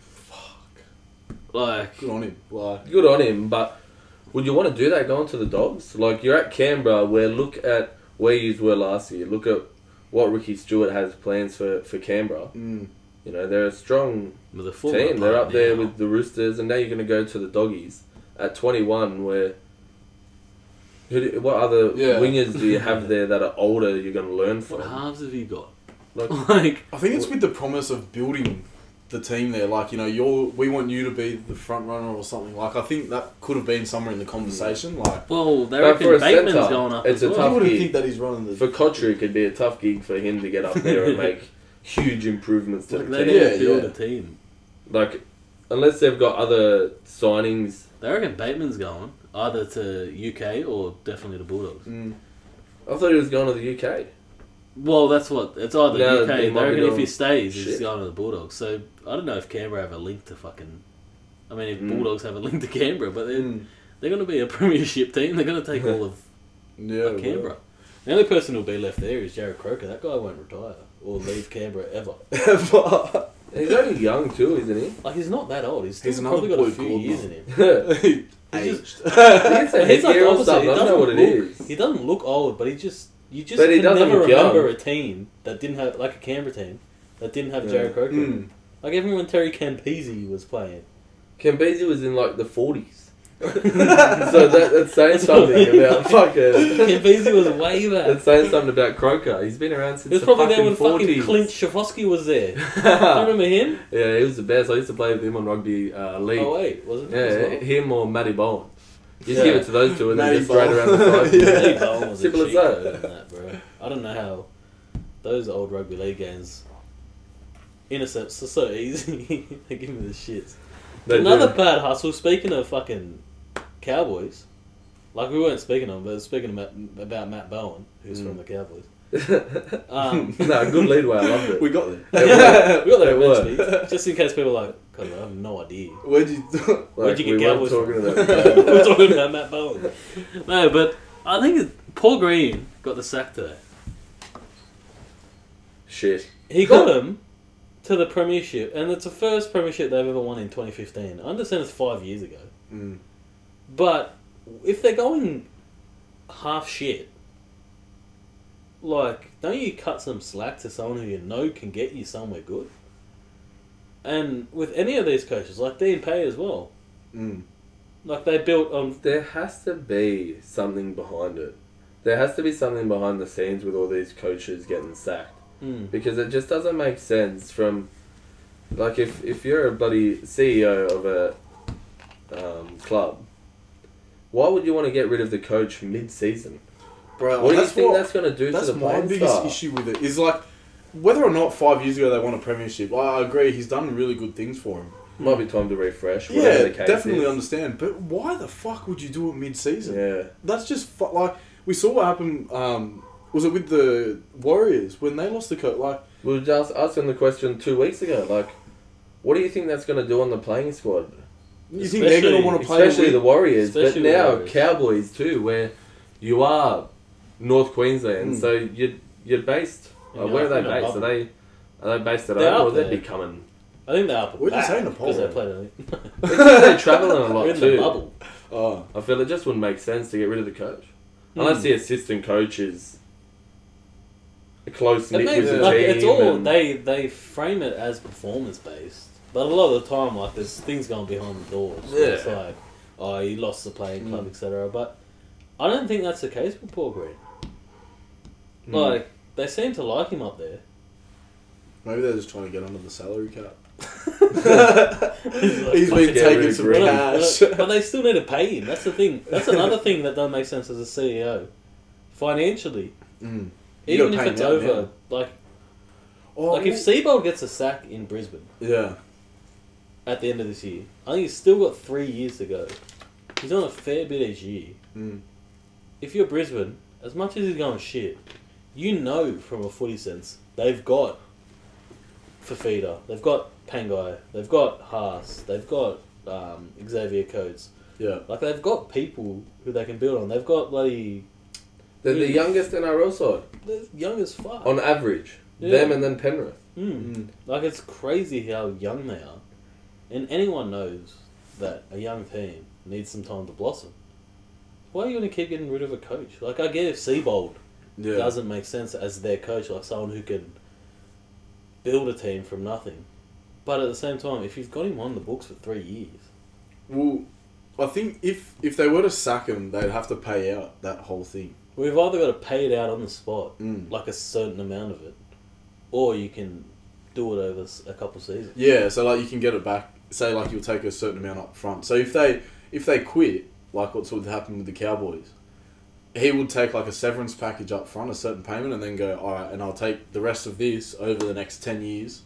Fuck. Like... Good on him. Like, good on him, but would you want to do that going to the Dogs? Like, you're at Canberra where look at... where you were last year. Look at what Ricky Stewart has plans for, for Canberra. Mm. You know, they're a strong the team. They're up there now. With the Roosters, and now you're going to go to the Doggies at twenty-one, where... Who do, what other yeah. wingers do you have there that are older you're going to learn from? What halves have you got? Like, like I think it's with the promise of building the team there. Like, you know, you're we want you to be the front runner or something. Like, I think that could have been somewhere in the conversation. Like, well, they reckon Bateman's centre, going up. It's as a well. Tough. I wouldn't gig. Think that he's running the. For Kotrick, it'd be a tough gig for him to get up there and make huge improvements to like the they team. They yeah, build yeah. a team. Like, unless they've got other signings. They reckon Bateman's going either to U K or definitely to Bulldogs. Mm. I thought he was going to the U K. Well, that's what... It's either no, U K... They reckon if he stays, shit. He's going to the Bulldogs. So, I don't know if Canberra have a link to fucking... I mean, if mm. Bulldogs have a link to Canberra, but then mm. they're going to be a premiership team. They're going to take all of yeah, like, Canberra. Well. The only person who'll be left there is Jared Croker. That guy won't retire or leave Canberra ever. Ever. He's only young too, isn't he? Like, he's not that old. He's, he's probably got a few years in him. Aged. He's like the opposite. I don't know what it is. He doesn't look old, but he just... You just can never remember young. A team that didn't have, like a Canberra team, that didn't have yeah. Jared Croker. Mm. Like even when Terry Campese was playing. Campese was in like the forties. So that, that's saying that's something about fucking... Campese was way back. That's saying something about Croker. He's been around since the fucking forties. He was probably there when forties. Fucking Clint Shavosky was there. Do you remember him? Yeah, he was the best. I used to play with him on rugby uh, league. Oh wait, was it? Yeah, well? Him or Matty Bowen. You just yeah. give it to those two and Matty then just straight around the side. yeah. was Simple as that. that bro. I don't know how those old rugby league games intercepts are so easy. They give me the shits. They Another do. Bad hustle, speaking of fucking Cowboys, like we weren't speaking on, but speaking about, about Matt Bowen, who's mm. from the Cowboys. um, no, good leadway, I loved it. We got there. Yeah, we got there eventually. Just in case people are like, God, I have no idea. Where'd you, like, Where'd you get we Cowboys from? Talking about we're talking about Matt Bowen. No, but I think Paul Green got the sack today. Shit. He got him to the premiership, and it's the first premiership they've ever won in twenty fifteen. I understand it's five years ago. Mm. But if they're going half shit, like, don't you cut some slack to someone who you know can get you somewhere good? And with any of these coaches, like Dean Pay as well, mm. like they built on... There has to be something behind it. There has to be something behind the scenes with all these coaches getting sacked. mm. because it just doesn't make sense from, like, if, if you're a bloody C E O of a um, club, why would you want to get rid of the coach mid-season? Bro, what do you think what, that's going to do to the playing That's my biggest star? issue with it, is like, whether or not five years ago they won a premiership, I agree, he's done really good things for him. Might be time to refresh. Yeah, the case definitely is. Understand. But why the fuck would you do it mid-season? Yeah. That's just, fu- like, we saw what happened, um, was it with the Warriors, when they lost the coach, like... We were just asking the question two weeks ago, like, what do you think that's going to do on the playing squad? You especially, think they're going to want to play... Especially with, the Warriors, especially but now Warriors. Cowboys too, where you are North Queensland, mm. so you're, you're based... Like, where are they based? Are they, are they based at home, or they're becoming... I think they're up. We're just saying because they play the because they're travelling a lot too. We're in the bubble. Oh. I feel it just wouldn't make sense to get rid of the coach, mm. unless the assistant coach is a close knit with the like, team. It's all they they frame it as performance based, but a lot of the time, like, there's things going behind the doors. So yeah. It's like, oh, you lost the playing club, mm. et cetera. But I don't think that's the case with Paul Green. Mm. Like, they seem to like him up there. Maybe they're just trying to get under the salary cap. He's, like, he's been taking some cash, but they still need to pay him. That's the thing. That's another thing that doesn't make sense as a C E O financially. Mm. Even if it's over, now. like, oh, like man. If Seibold gets a sack in Brisbane, yeah, at the end of this year, I think he's still got three years to go. He's on a fair bit each year. Mm. If you're Brisbane, as much as he's going shit, you know from a footy sense they've got Fafita, they've got Pangai, they've got Haas, they've got um, Xavier Coates. Yeah. Like, they've got people who they can build on. They've got bloody... They're the youngest N R L side. They're young as fuck. On average. Yeah. Them and then Penrith. Mm. Mm. Like, it's crazy how young they are. And anyone knows that a young team needs some time to blossom. Why are you going to keep getting rid of a coach? Like, I get if Seibold yeah. doesn't make sense as their coach, like someone who can build a team from nothing. But at the same time, if you've got him on the books for three years... Well, I think if if they were to sack him, they'd have to pay out that whole thing. We've either got to pay it out on the spot, mm. like a certain amount of it, or you can do it over a couple seasons. Yeah, so like you can get it back, say like you'll take a certain amount up front. So if they if they quit, like what sort of happened with the Cowboys, he would take like a severance package up front, a certain payment, and then go, all right, and I'll take the rest of this over the next ten years.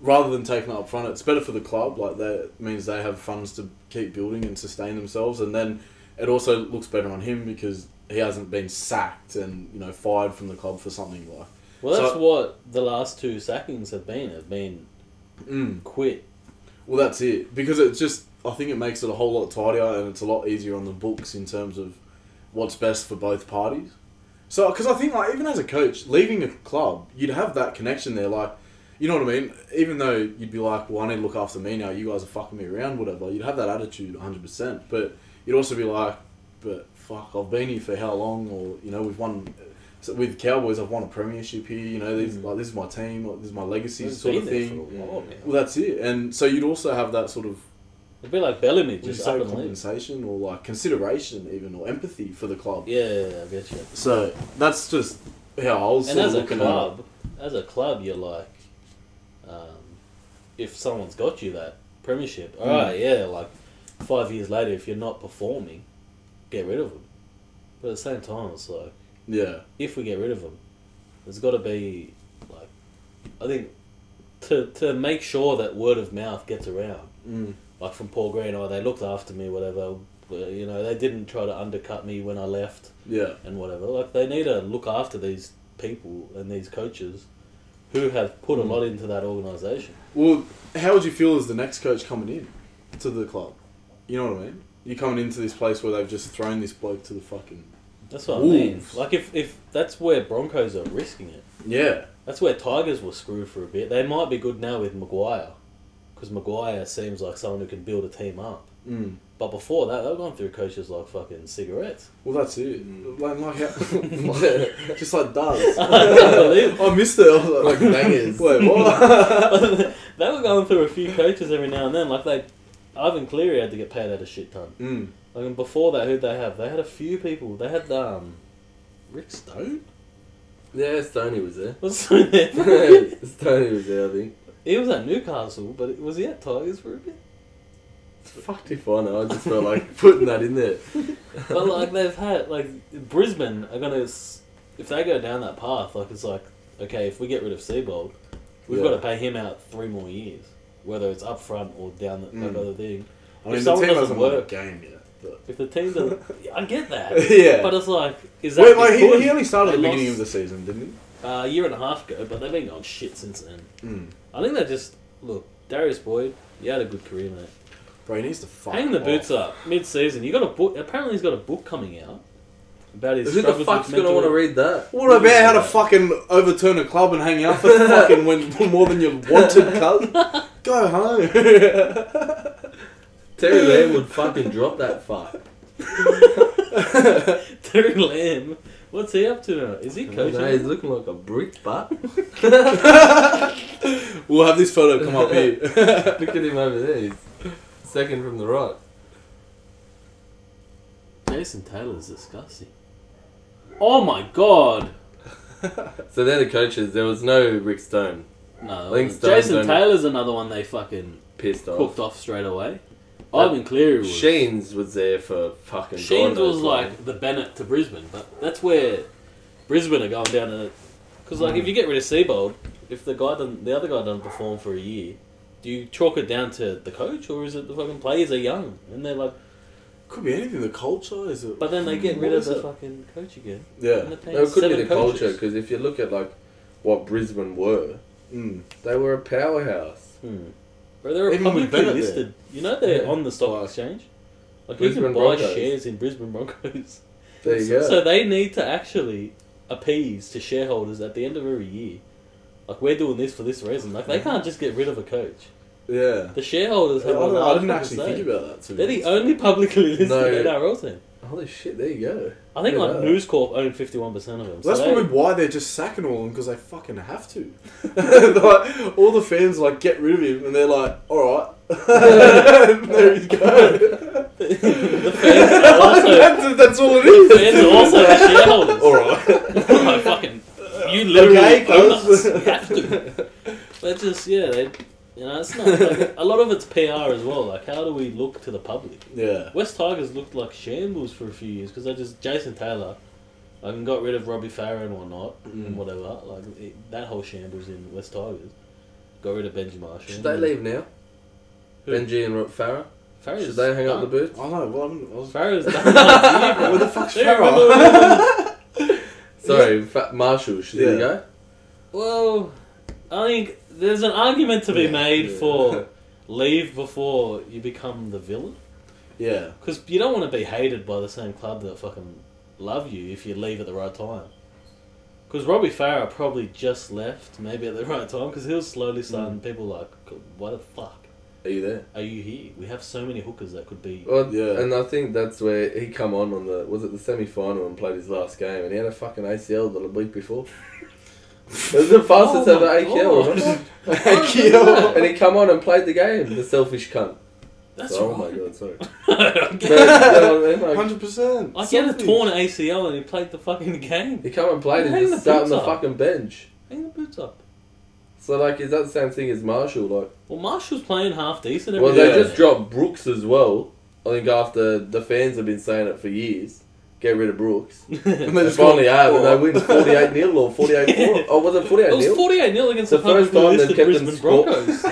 Rather than taking it up front, it's better for the club. Like, that means they have funds to keep building and sustain themselves. And then it also looks better on him because he hasn't been sacked and, you know, fired from the club for something like. Well, that's so, what the last two sackings have been. Have been mm, quit. Well, that's it. Because it's just, I think it makes it a whole lot tidier and it's a lot easier on the books in terms of what's best for both parties. So, because I think, like, even as a coach, leaving a club, you'd have that connection there, like, you know what I mean? Even though you'd be like, well, I need to look after me now, you guys are fucking me around, whatever. You'd have that attitude one hundred percent. But you'd also be like, but fuck, I've been here for how long? Or, you know, we've won... So with Cowboys, I've won a premiership here. You know, these, mm. like, this is my team. Like, this is my legacy it's sort of thing. While, yeah. Well, that's it. And so you'd also have that sort of... It'd be like Bellamy, just up and compensation leave. Or like consideration even, or empathy for the club. Yeah, yeah, yeah, I get you. So that's just how I was and sort of looking at it. And as a club, you're like... Um, if someone's got you that premiership, alright, mm. yeah, like five years later, if you're not performing, get rid of them. But at the same time, it's like, yeah, if we get rid of them, there's got to be, like, I think to to make sure that word of mouth gets around, mm. like from Paul Green, oh, they looked after me, whatever, you know, they didn't try to undercut me when I left, yeah, and whatever. Like, they need to look after these people and these coaches who have put a lot into that organisation. Well, how would you feel as the next coach coming in to the club? You know what I mean? You're coming into this place where they've just thrown this bloke to the fucking... That's what wolves. I mean. Like, if, if that's where Broncos are risking it. Yeah. That's where Tigers were screwed for a bit. They might be good now with Maguire, because Maguire seems like someone who can build a team up. Mm. But before that, they were going through coaches like fucking cigarettes. Well, that's it. Mm. Like, like, just like doves. I missed it. I was like, like bangers. Wait, what? They were going through a few coaches every now and then. Like, they, Ivan Cleary had to get paid out a shit ton. Mm. Like, and before that, who'd they have? They had a few people. They had um, Rick Stone? Yeah, Stoney was there. Was Stoney there? Stoney was there, I think. He was at Newcastle, but was he at Tigers for a bit? Fuck if I know, I just felt like putting that in there. But like they've had, like Brisbane are gonna, if they go down that path, like it's like, okay, if we get rid of Seibold, we've yeah. got to pay him out three more years, whether it's up front or down the, mm. that other thing. I mean, if the team doesn't work, game yet. But... If the team doesn't, I get that. Yeah, but it's like, is that? Wait, wait, he, he only started at the beginning lost, of the season, didn't he? Uh, a year and a half ago, but they've been going shit since then. Mm. I think they just look, Darius Boyd, you had a good career, mate. Bro, he needs to fuck hang the off. Boots up mid-season. You got a book. Apparently, he's got a book coming out about his. Who the fuck's gonna want to read that? What, what about how to fucking overturn a club and hang out for fucking when more than you wanted, cuz? Go home. Terry Lamb would fucking drop that fuck. Terry Lamb, what's he up to now? Is he coaching? No, he's looking like a brick butt. We'll have this photo come up here. Look at him over there. He's second from the right. Jason Taylor's disgusting. Oh my god! So they're the coaches. There was no Rick Stone. No. Link Stone, Jason Taylor's another one they fucking pissed off. Cooked off straight away. That Ivan Cleary was. Sheens was there for fucking... Sheens was like time. The Bennett to Brisbane, but that's where Brisbane are going down to... Because like mm. if you get rid of Seibold, if the guy doesn't, the other guy doesn't perform for a year... Do you chalk it down to the coach, or is it the fucking players are young and they're like? Could be anything. The culture is it? But then they get rid of the fucking coach again. Yeah, no, it could be the culture because if you look at like what Brisbane were, mm. they were a powerhouse. Mm. Bro, they're a publicly listed. You know they're yeah. on the stock exchange. Like you can buy Broncos. shares in Brisbane Broncos. There you so, go. So they need to actually appease to shareholders at the end of every year. Like we're doing this for this reason. Like they can't just get rid of a coach. Yeah. The shareholders have yeah, I, I didn't actually say. think about that. To They're the only publicly listed no. N R L team. Holy shit, there you go. I think yeah, like no. News Corp owned fifty-one percent of them. Well, so that's they... probably why they're just sacking all of them, because they fucking have to. Like, all the fans like get rid of him and they're like, alright. There you go. The fans are also... that's, that's all it is. The fans are also the shareholders. Alright. Like fucking, you literally okay, own us. You have to. But just, yeah, they... You know, it's not like, a lot of it's P R as well. Like, how do we look to the public? Yeah. West Tigers looked like shambles for a few years because they just Jason Taylor, like, and got rid of Robbie Farah and whatnot mm. and whatever. Like it, that whole shambles in West Tigers. Got rid of Benji Marshall. Should they leave now? Who? Benji and Farah. Farah's should they hang done. Up the boots? I know. Well, I'm, I was... Farah's done. Like, yeah, where the fuck's Farah? Sorry, Fa- Marshall. Should yeah. he go? Well, I think. There's an argument to be yeah, made yeah. for leave before you become the villain. Yeah. Because you don't want to be hated by the same club that fucking love you if you leave at the right time. Because Robbie Farah probably just left, maybe at the right time, because he was slowly starting mm. people like, why the fuck? Are you there? Are you here? We have so many hookers that could be... Well, yeah. And I think that's where he come on on the... Was it the semi-final and played his last game? And he had a fucking A C L the week before. It was the fastest oh ever A K L. A K L. And he come on and played the game, the selfish cunt. That's so, right. Oh my god, sorry. I get it. one hundred percent. I get a torn A C L and he played the fucking game. He come and played and just sat on the fucking bench. Hang the boots up. So, like, is that the same thing as Marshall? Like, well, Marshall's playing half decent every well, day. Well, they just dropped Brooks as well. I think after the fans have been saying it for years. Get rid of Brooks. And they finally are, and they win forty-eight nil or forty-eight four. Oh, was it forty-eight nil? It was forty-eight nil against the, the first time they've kept Brisbane them Broncos.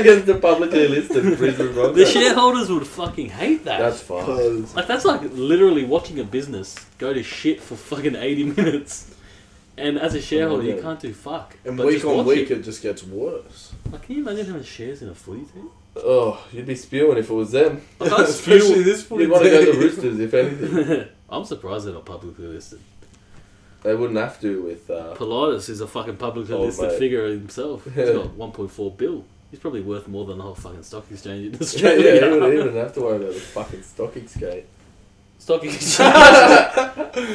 Against the publicly listed Brisbane Broncos. The shareholders would fucking hate that. That's fine. Like, that's like literally watching a business go to shit for fucking eighty minutes. And as a shareholder, oh, yeah. you can't do fuck. And week on week, it. it just gets worse. Like, can you imagine having shares in a footy team? Oh, you'd be spewing if it was them. I can't Especially this footy You'd want to go to the Roosters, if anything. I'm surprised they're not publicly listed. They wouldn't have to with... Uh, Pilatus is a fucking publicly oh, listed mate. figure himself. He's got one point four bill. He's probably worth more than the whole fucking stock exchange in Australia. Yeah, yeah, he wouldn't even have to worry about the fucking stock exchange. Stock exchange?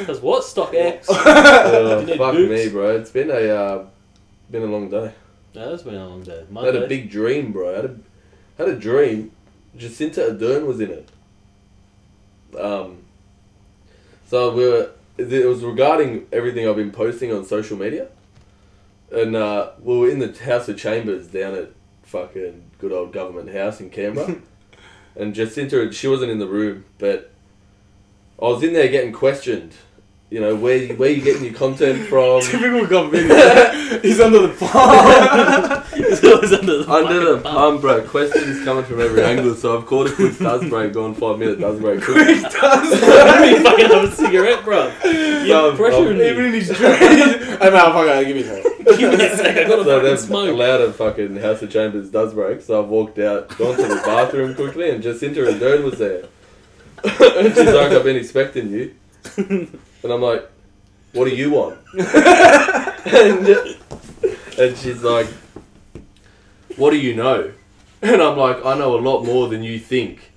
Because what? Stock X? Uh, fuck boots? me, bro. It's been a, uh, been a long day. Yeah, it's been a long day. Monday. I had a big dream, bro. I had a... I had a dream. Jacinta Ardern was in it. Um, so we were it was regarding everything I've been posting on social media. And uh, we were in the House of Chambers down at fucking good old Government House in Canberra. And Jacinta, she wasn't in the room, but I was in there getting questioned. You know, where where you getting your content from? Typical government. He's under the palm. He's always under the palm. Under the palm, bro. Questions coming from every angle. So I've called a quick does break. Gone five minute does break. Quick does break. You fucking have a cigarette, bro. You're pressuring me. Even in his drink. I'm out. Fuck it. Give me a second. Give me a second. I've got to so fucking smoke. Loud and fucking House of Chambers does break. So I've walked out, gone to the bathroom quickly, and Jacinta and Dern was there. And she's like, I've been expecting you. And I'm like, what do you want? and, and she's like, what do you know? And I'm like, I know a lot more than you think.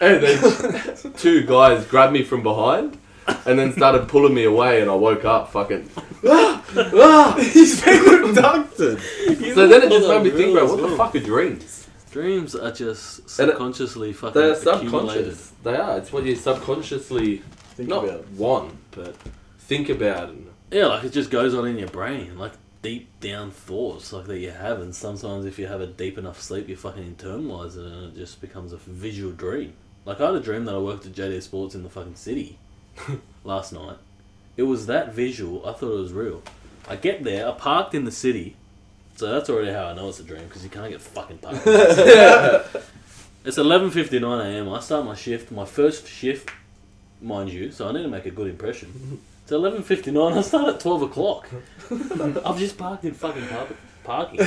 And then two guys grabbed me from behind and then started pulling me away, and I woke up fucking... ah, ah. He's been abducted. He's so then it just made me think, bro, what well. the fuck are dreams? Dreams are just subconsciously it, fucking they're accumulated. Subconscious. They are. It's what you subconsciously... Think Not about it. one, but think about it. Yeah, like it just goes on in your brain, like deep down thoughts like that you have, and sometimes if you have a deep enough sleep, you fucking internalise it, and it just becomes a visual dream. Like I had a dream that I worked at J D Sports in the fucking city last night. It was that visual. I thought it was real. I get there, I parked in the city, so that's already how I know it's a dream because you can't get fucking parked. In the city. It's eleven fifty-nine a m I start my shift, my first shift. Mind you, so I need to make a good impression. It's eleven fifty-nine, I start at twelve o'clock. I've just parked in fucking parking.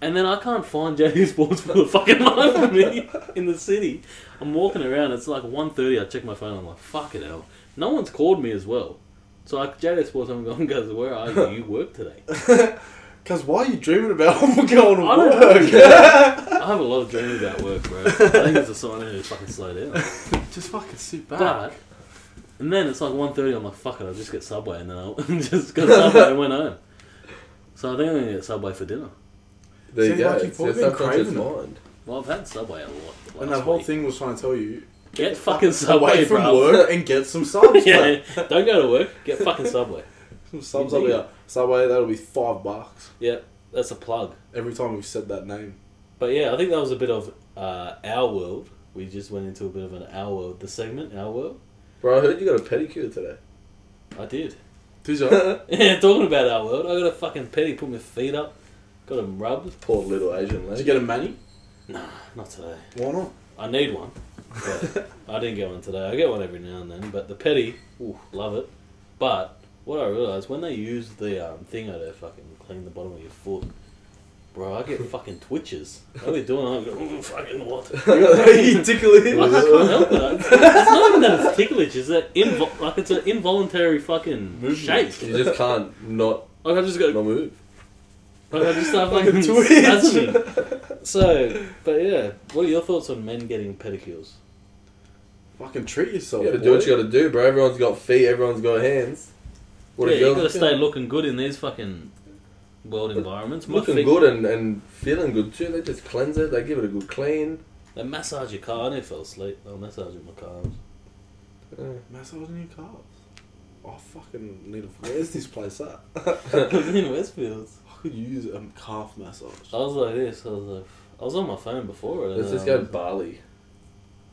And then I can't find J D Sports for the fucking life of me in the city. I'm walking around, it's like one thirty, I check my phone, I'm like, fuck it hell. No one's called me as well. So like, J D Sports, I'm going, guys, where are you? You work today. Cause why are you dreaming about going to work? I don't work. Yeah. I have a lot of dreams about work, bro. I think it's a sign I need to fucking slow down. Just fucking sit back. But, and then it's like one thirty, I'm like, fuck it, I'll just get Subway, and then I'll just got Subway and went home. So I think I'm going to get Subway for dinner. There you go. Like you've probably been craving it. Well, I've had Subway a lot. And that whole week. thing was trying to tell you... Get fucking Subway, away from bro. work and get some subs, yeah, bro. Don't go to work, get fucking Subway. Subs will be a Subway, that'll be five bucks. Yeah, that's a plug. Every time we've said that name. But yeah, I think that was a bit of uh, our world. We just went into a bit of an our world. The segment, our world. Bro, I heard you got a pedicure today. I did. Did you? Yeah, talking about our world. I got a fucking pedi, put my feet up, got them rubbed. Poor little Asian lady. Did you get a mani? Nah, not today. Why not? I need one. But I didn't get one today. I get one every now and then. But the pedi, ooh, love it. But... what I realised, when they use the um, thing to fucking clean the bottom of your foot, bro, I get fucking twitches. What are they doing? I go, oh, fucking what? You ticklish. I can't help it. It's not even that it's ticklish. It's, that invo- like it's an involuntary fucking Movement. shake. You just can't not, like I just go, not move. Like I just start like fucking twitching. So, but yeah, what are your thoughts on men getting pedicures? Fucking treat yourself. Yeah, but do what you gotta do, bro. Everyone's got feet, everyone's got hands. What yeah, you got to stay looking good in these fucking world environments. My looking feet, good and, and feeling good too. They just cleanse it. They give it a good clean. They massage your car. I never fell asleep. They'll massage my calves. Yeah. Massaging your calves? Oh, I fucking need a... Where's this place at? In Westfields. I could use a um, calf massage. I was like this. I was like... I was on my phone before. Let's just go Bali.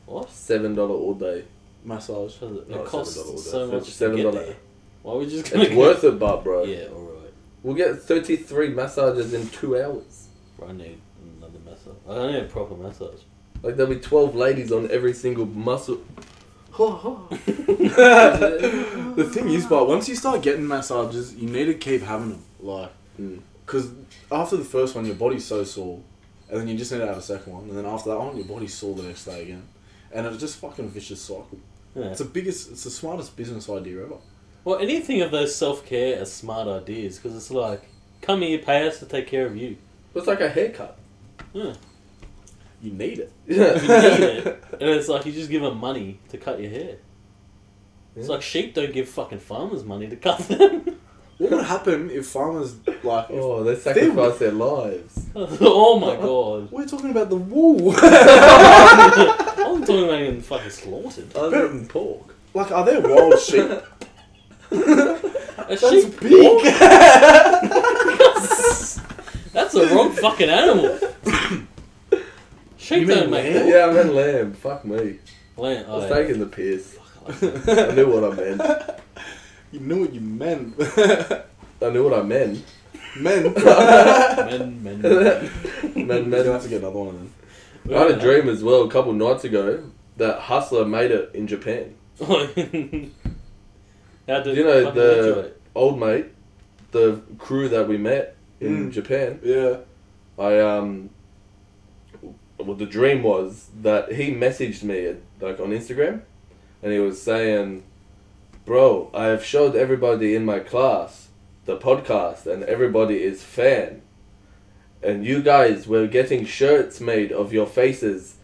What? seven dollars all day. Massage. It, it no, costs seven dollars all day. So much seven dollars to get there. Why are we just gonna it's get... worth it, but bro. Yeah, alright. We'll get thirty-three massages in two hours. Bro, I need another massage. I don't need a proper massage. Like, there'll be twelve ladies on every single muscle. The thing is, but once you start getting massages, you need to keep having them. Like, because mm. after the first one, your body's so sore. And then you just need to have a second one. And then after that one, your body's sore the next day again. And it's just fucking a vicious cycle. Yeah. It's the biggest, it's the smartest business idea ever. Well, anything of those self-care are smart ideas, because it's like, come here, pay us to take care of you. It's like a haircut. Yeah. You need it. Yeah, you need it. And it's like, you just give them money to cut your hair. Yeah. It's like sheep don't give fucking farmers money to cut them. What would happen if farmers, like... oh, they sacrifice their lives. Oh my god. We're talking about the wool. I'm talking about even fucking slaughtered. Other than pork. Like, are there wild sheep... A sheep big. That's the wrong fucking animal. Sheep don't make milk. Yeah, I meant lamb. Fuck me. Lamb. Oh, I was yeah. taking the piss. Fuck, I, I knew what I meant. You knew what you meant. I knew what I meant. Men. men, men, men, men, men. We'll have to get another one then. We're I had a dream as well a couple nights ago that Hustler made it in Japan. How did you know the old mate, the crew that we met in mm. Japan? Yeah, I um. Well, the dream was that he messaged me like on Instagram, and he was saying, "Bro, I have showed everybody in my class the podcast, and everybody is fan. And you guys were getting shirts made of your faces,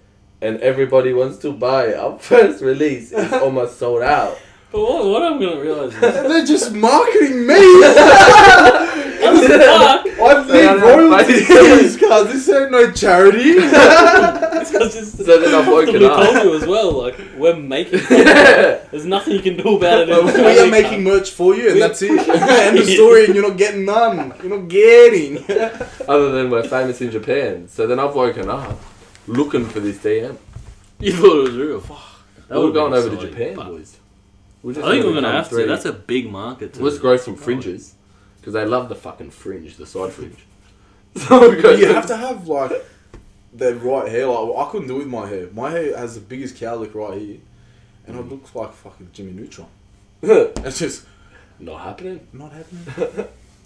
and everybody wants to buy. Our first release is almost sold out." But what, what I'm going to realise is... they're just marketing me! What the fuck? I've made royalty for these cars. This ain't no charity. This guy's just... So then I've woken up. We told you as well, like, we're making... yeah. There's nothing you can do about it. Well, we are making merch for you, and that's it. End of story, and you're not getting none. You're not getting. Other than we're famous in Japan. So then I've woken up looking for this D M. You thought it was real. Fuck. That we're going over to Japan, boys. I think we're going to have to. That's a big market. Too. Let's grow some fringes. Because they love the fucking fringe, the side fringe. So you have to have, like, the right hair. Like, I couldn't do it with my hair. My hair has the biggest cowlick right here. And mm. it looks like fucking Jimmy Neutron. It's just... Not happening. Not happening.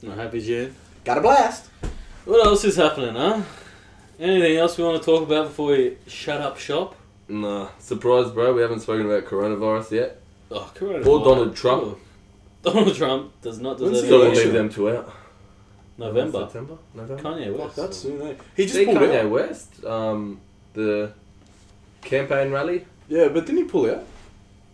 Not happy, Jed. Got a blast. What else is happening, huh? Anything else we want to talk about before we shut up shop? Nah. Surprise, bro. We haven't spoken about coronavirus yet. Oh, or Donald Trump. Ooh. Donald Trump does not deserve to leave them two out. November. September? November? Kanye West. Oh, that's soon, eh? He just See, pulled Kanye out. Kanye West, um, the campaign rally. Yeah, but didn't he pull out?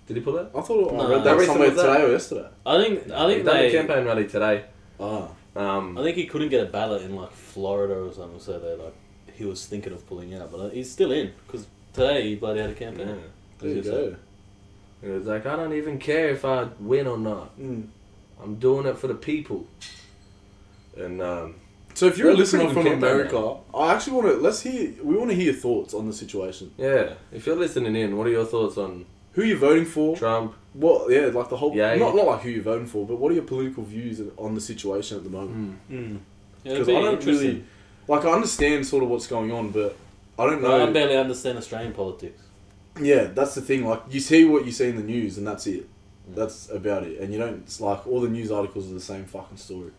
Did he pull out? I thought no, I read that somewhere today that? or yesterday. I think, I think he they... He done a campaign rally today. Oh. Um, I think he couldn't get a ballot in, like, Florida or something, so they, like, he was thinking of pulling out, but he's still in, because today he bloody had a campaign. Yeah. There you go. Said. It was like, I don't even care if I win or not. Mm. I'm doing it for the people. And um, so, if you're a listener from America, I actually want to let's hear. We want to hear your thoughts on the situation. Yeah, if you're listening in, what are your thoughts on who you're voting for? Trump. What? Yeah, like the whole. Yeah. Not not like who you're voting for, but what are your political views on the situation at the moment? Because mm. mm. I don't really like. I understand sort of what's going on, but I don't know. No, I barely understand Australian politics. Yeah, that's the thing. Like, you see what you see in the news, and that's it. That's about it. And you don't. It's like all the news articles are the same fucking story.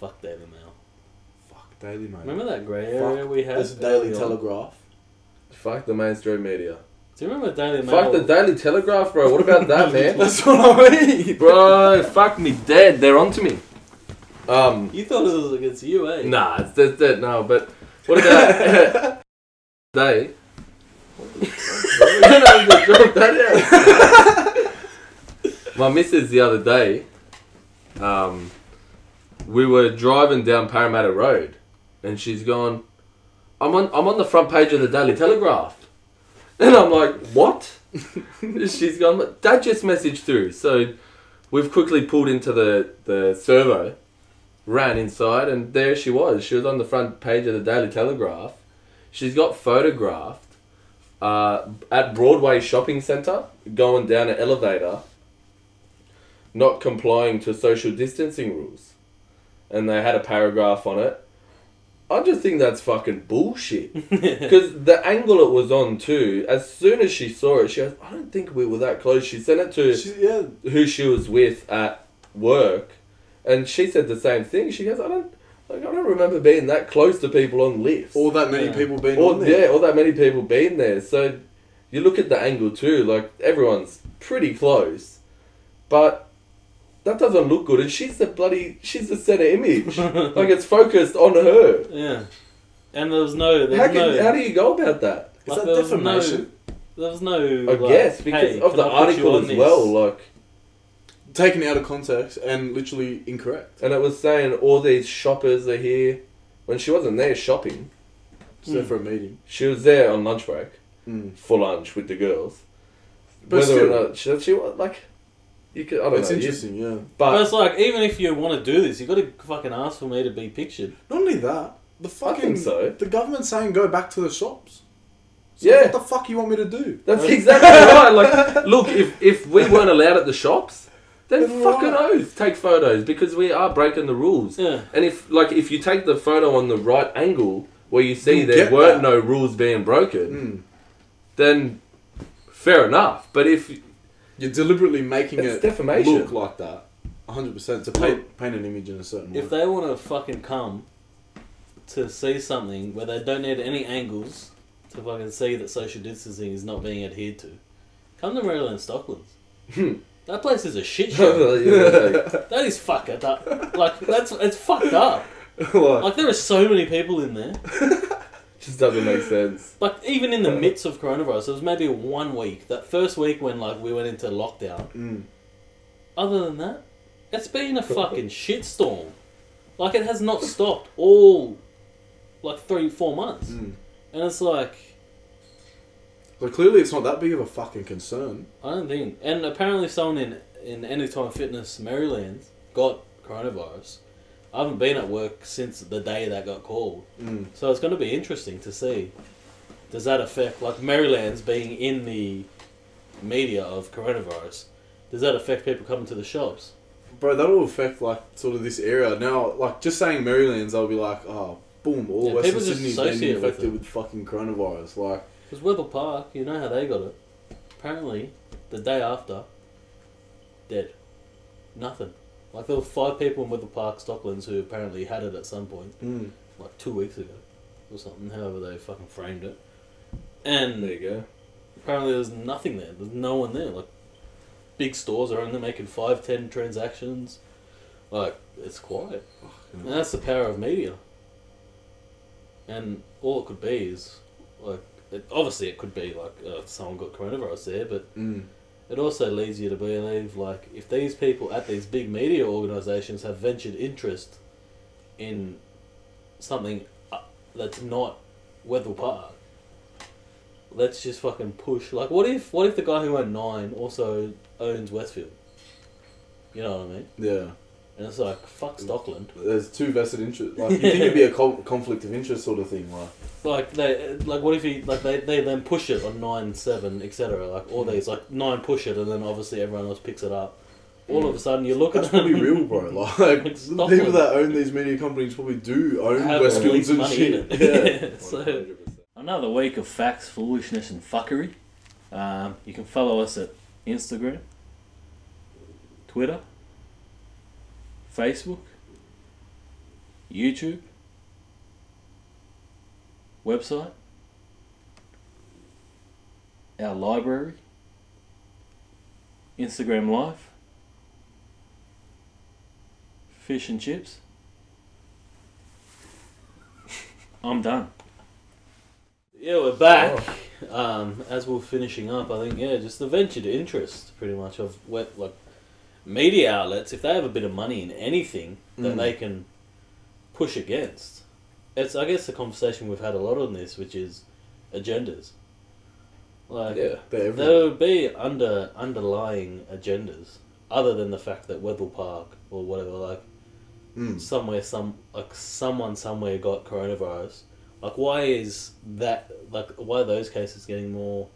Fuck Daily Mail. Fuck Daily Mail. Remember that grey area we had? There's a Daily Telegraph. Fuck the mainstream media. Do you remember Daily Mail? Fuck the Daily Telegraph, bro. What about that, man? That's what I mean, bro. Fuck me dead. They're onto me. Um. You thought it was against you, eh? Nah, it's dead, dead. No, but what about they? My missus the other day, um, we were driving down Parramatta Road, and she's gone, I'm on, I'm on the front page of the Daily Telegraph. And I'm like, what? She's gone, Dad just messaged through. So we've quickly pulled into the, the servo, ran inside, and there she was. She was on the front page of the Daily Telegraph. She's got photographed. Uh, at Broadway Shopping Centre, going down an elevator, not complying to social distancing rules. And they had a paragraph on it. I just think that's fucking bullshit. Because the angle it was on too, as soon as she saw it, she goes, I don't think we were that close. She sent it to she, yeah. who she was with at work, and she said the same thing. She goes, I don't... Like, I don't remember being that close to people on lifts. Or that many yeah. people being or, on there. Yeah, or that many people being there. So, you look at the angle too, like, everyone's pretty close. But, that doesn't look good. And she's the bloody, she's the centre image. Like, it's focused on her. Yeah. And there was no... There how, was can, no how do you go about that? Is like, that there defamation? Was no, there was no... I like, guess, because hey, of the I article as this? well, like... Taken out of context and literally incorrect. And it was saying all these shoppers are here. When she wasn't there shopping. She was mm. there for a meeting. She was there on lunch break. Mm. For lunch with the girls. But Whether still, or not, she, she was like... You could, I don't it's know. It's interesting, you, yeah. But, but it's like, even if you want to do this, you've got to fucking ask for me to be pictured. Not only that, the fucking... I think so. The government's saying go back to the shops. So yeah. What the fuck you want me to do? That's exactly right. Like, look, if if we weren't allowed at the shops, then That's fucking right. oath, take photos, because we are breaking the rules. Yeah. And if, like, if you take the photo on the right angle, where you see You'll there weren't that. no rules being broken, mm. then fair enough. But if... You're deliberately making it defamation. look like that. one hundred percent. To paint, paint an image in a certain way. If they want to fucking come to see something where they don't need any angles to fucking see that social distancing is not being adhered to, come to Maryland Stocklands. That place is a shit show. That is fucked up. Like, that's it's fucked up. What? Like, there are so many people in there. Just doesn't make sense. Like, even in the midst of coronavirus, it was maybe one week. That first week when, like, we went into lockdown. Mm. Other than that, it's been a fucking shitstorm. Like, it has not stopped all, like, three, four months. Mm. And it's like... But clearly it's not that big of a fucking concern. I don't think. And apparently someone in, in Anytime Fitness Maryland got coronavirus. I haven't been at work since the day that got called. Mm. So it's going to be interesting to see. Does that affect, like, Maryland's being in the media of coronavirus, does that affect people coming to the shops? Bro, that'll affect, like, sort of this area. Now, like, just saying Maryland's, I'll be like, oh, boom, all yeah, Western Sydney's been affected with, with fucking coronavirus. Like, because Webber Park, you know how they got it. Apparently, the day after, dead. Nothing. Like, there were five people in Webber Park, Stocklands, who apparently had it at some point, mm. like two weeks ago or something, however they fucking framed it. And there you go. Apparently there's nothing there. There's no one there. Like, big stores are only making five, ten transactions. Like, it's quiet. Oh, and that's the power of media. And all it could be is, like, it, obviously it could be, like, uh, someone got coronavirus there, but... Mm. It also leads you to believe, like, if these people at these big media organisations have ventured interest in something that's not Wetherill Park, let's just fucking push. Like, what if what if the guy who owned Nine also owns Westfield? You know what I mean? Yeah. And it's like, fuck Stockland. There's two vested interests. Like, you think it'd be a co- conflict of interest sort of thing, like. Like they, like what if he, like they, they then push it on nine, seven, et cetera. Like all these, like Nine push it, and then obviously everyone else picks it up. All mm. of a sudden, you look That's at them. That's probably real, bro. Like, like people that own these media companies probably do own Westfields and shit. Yeah. yeah so another week of facts, foolishness, and fuckery. Um, you can follow us at Instagram, Twitter, Facebook, YouTube, website, our library, Instagram Live, fish and chips. I'm done. Yeah, we're back. Oh. Um, as we're finishing up, I think, yeah, just the ventured interest, pretty much, of what, like, media outlets, if they have a bit of money in anything that mm. they can push against, it's, I guess, the conversation we've had a lot on this, which is agendas. Like, yeah, there would be under underlying agendas, other than the fact that Wetherill Park or whatever, like mm. somewhere, some like someone somewhere got coronavirus. Like, why is that? Like, why are those cases getting more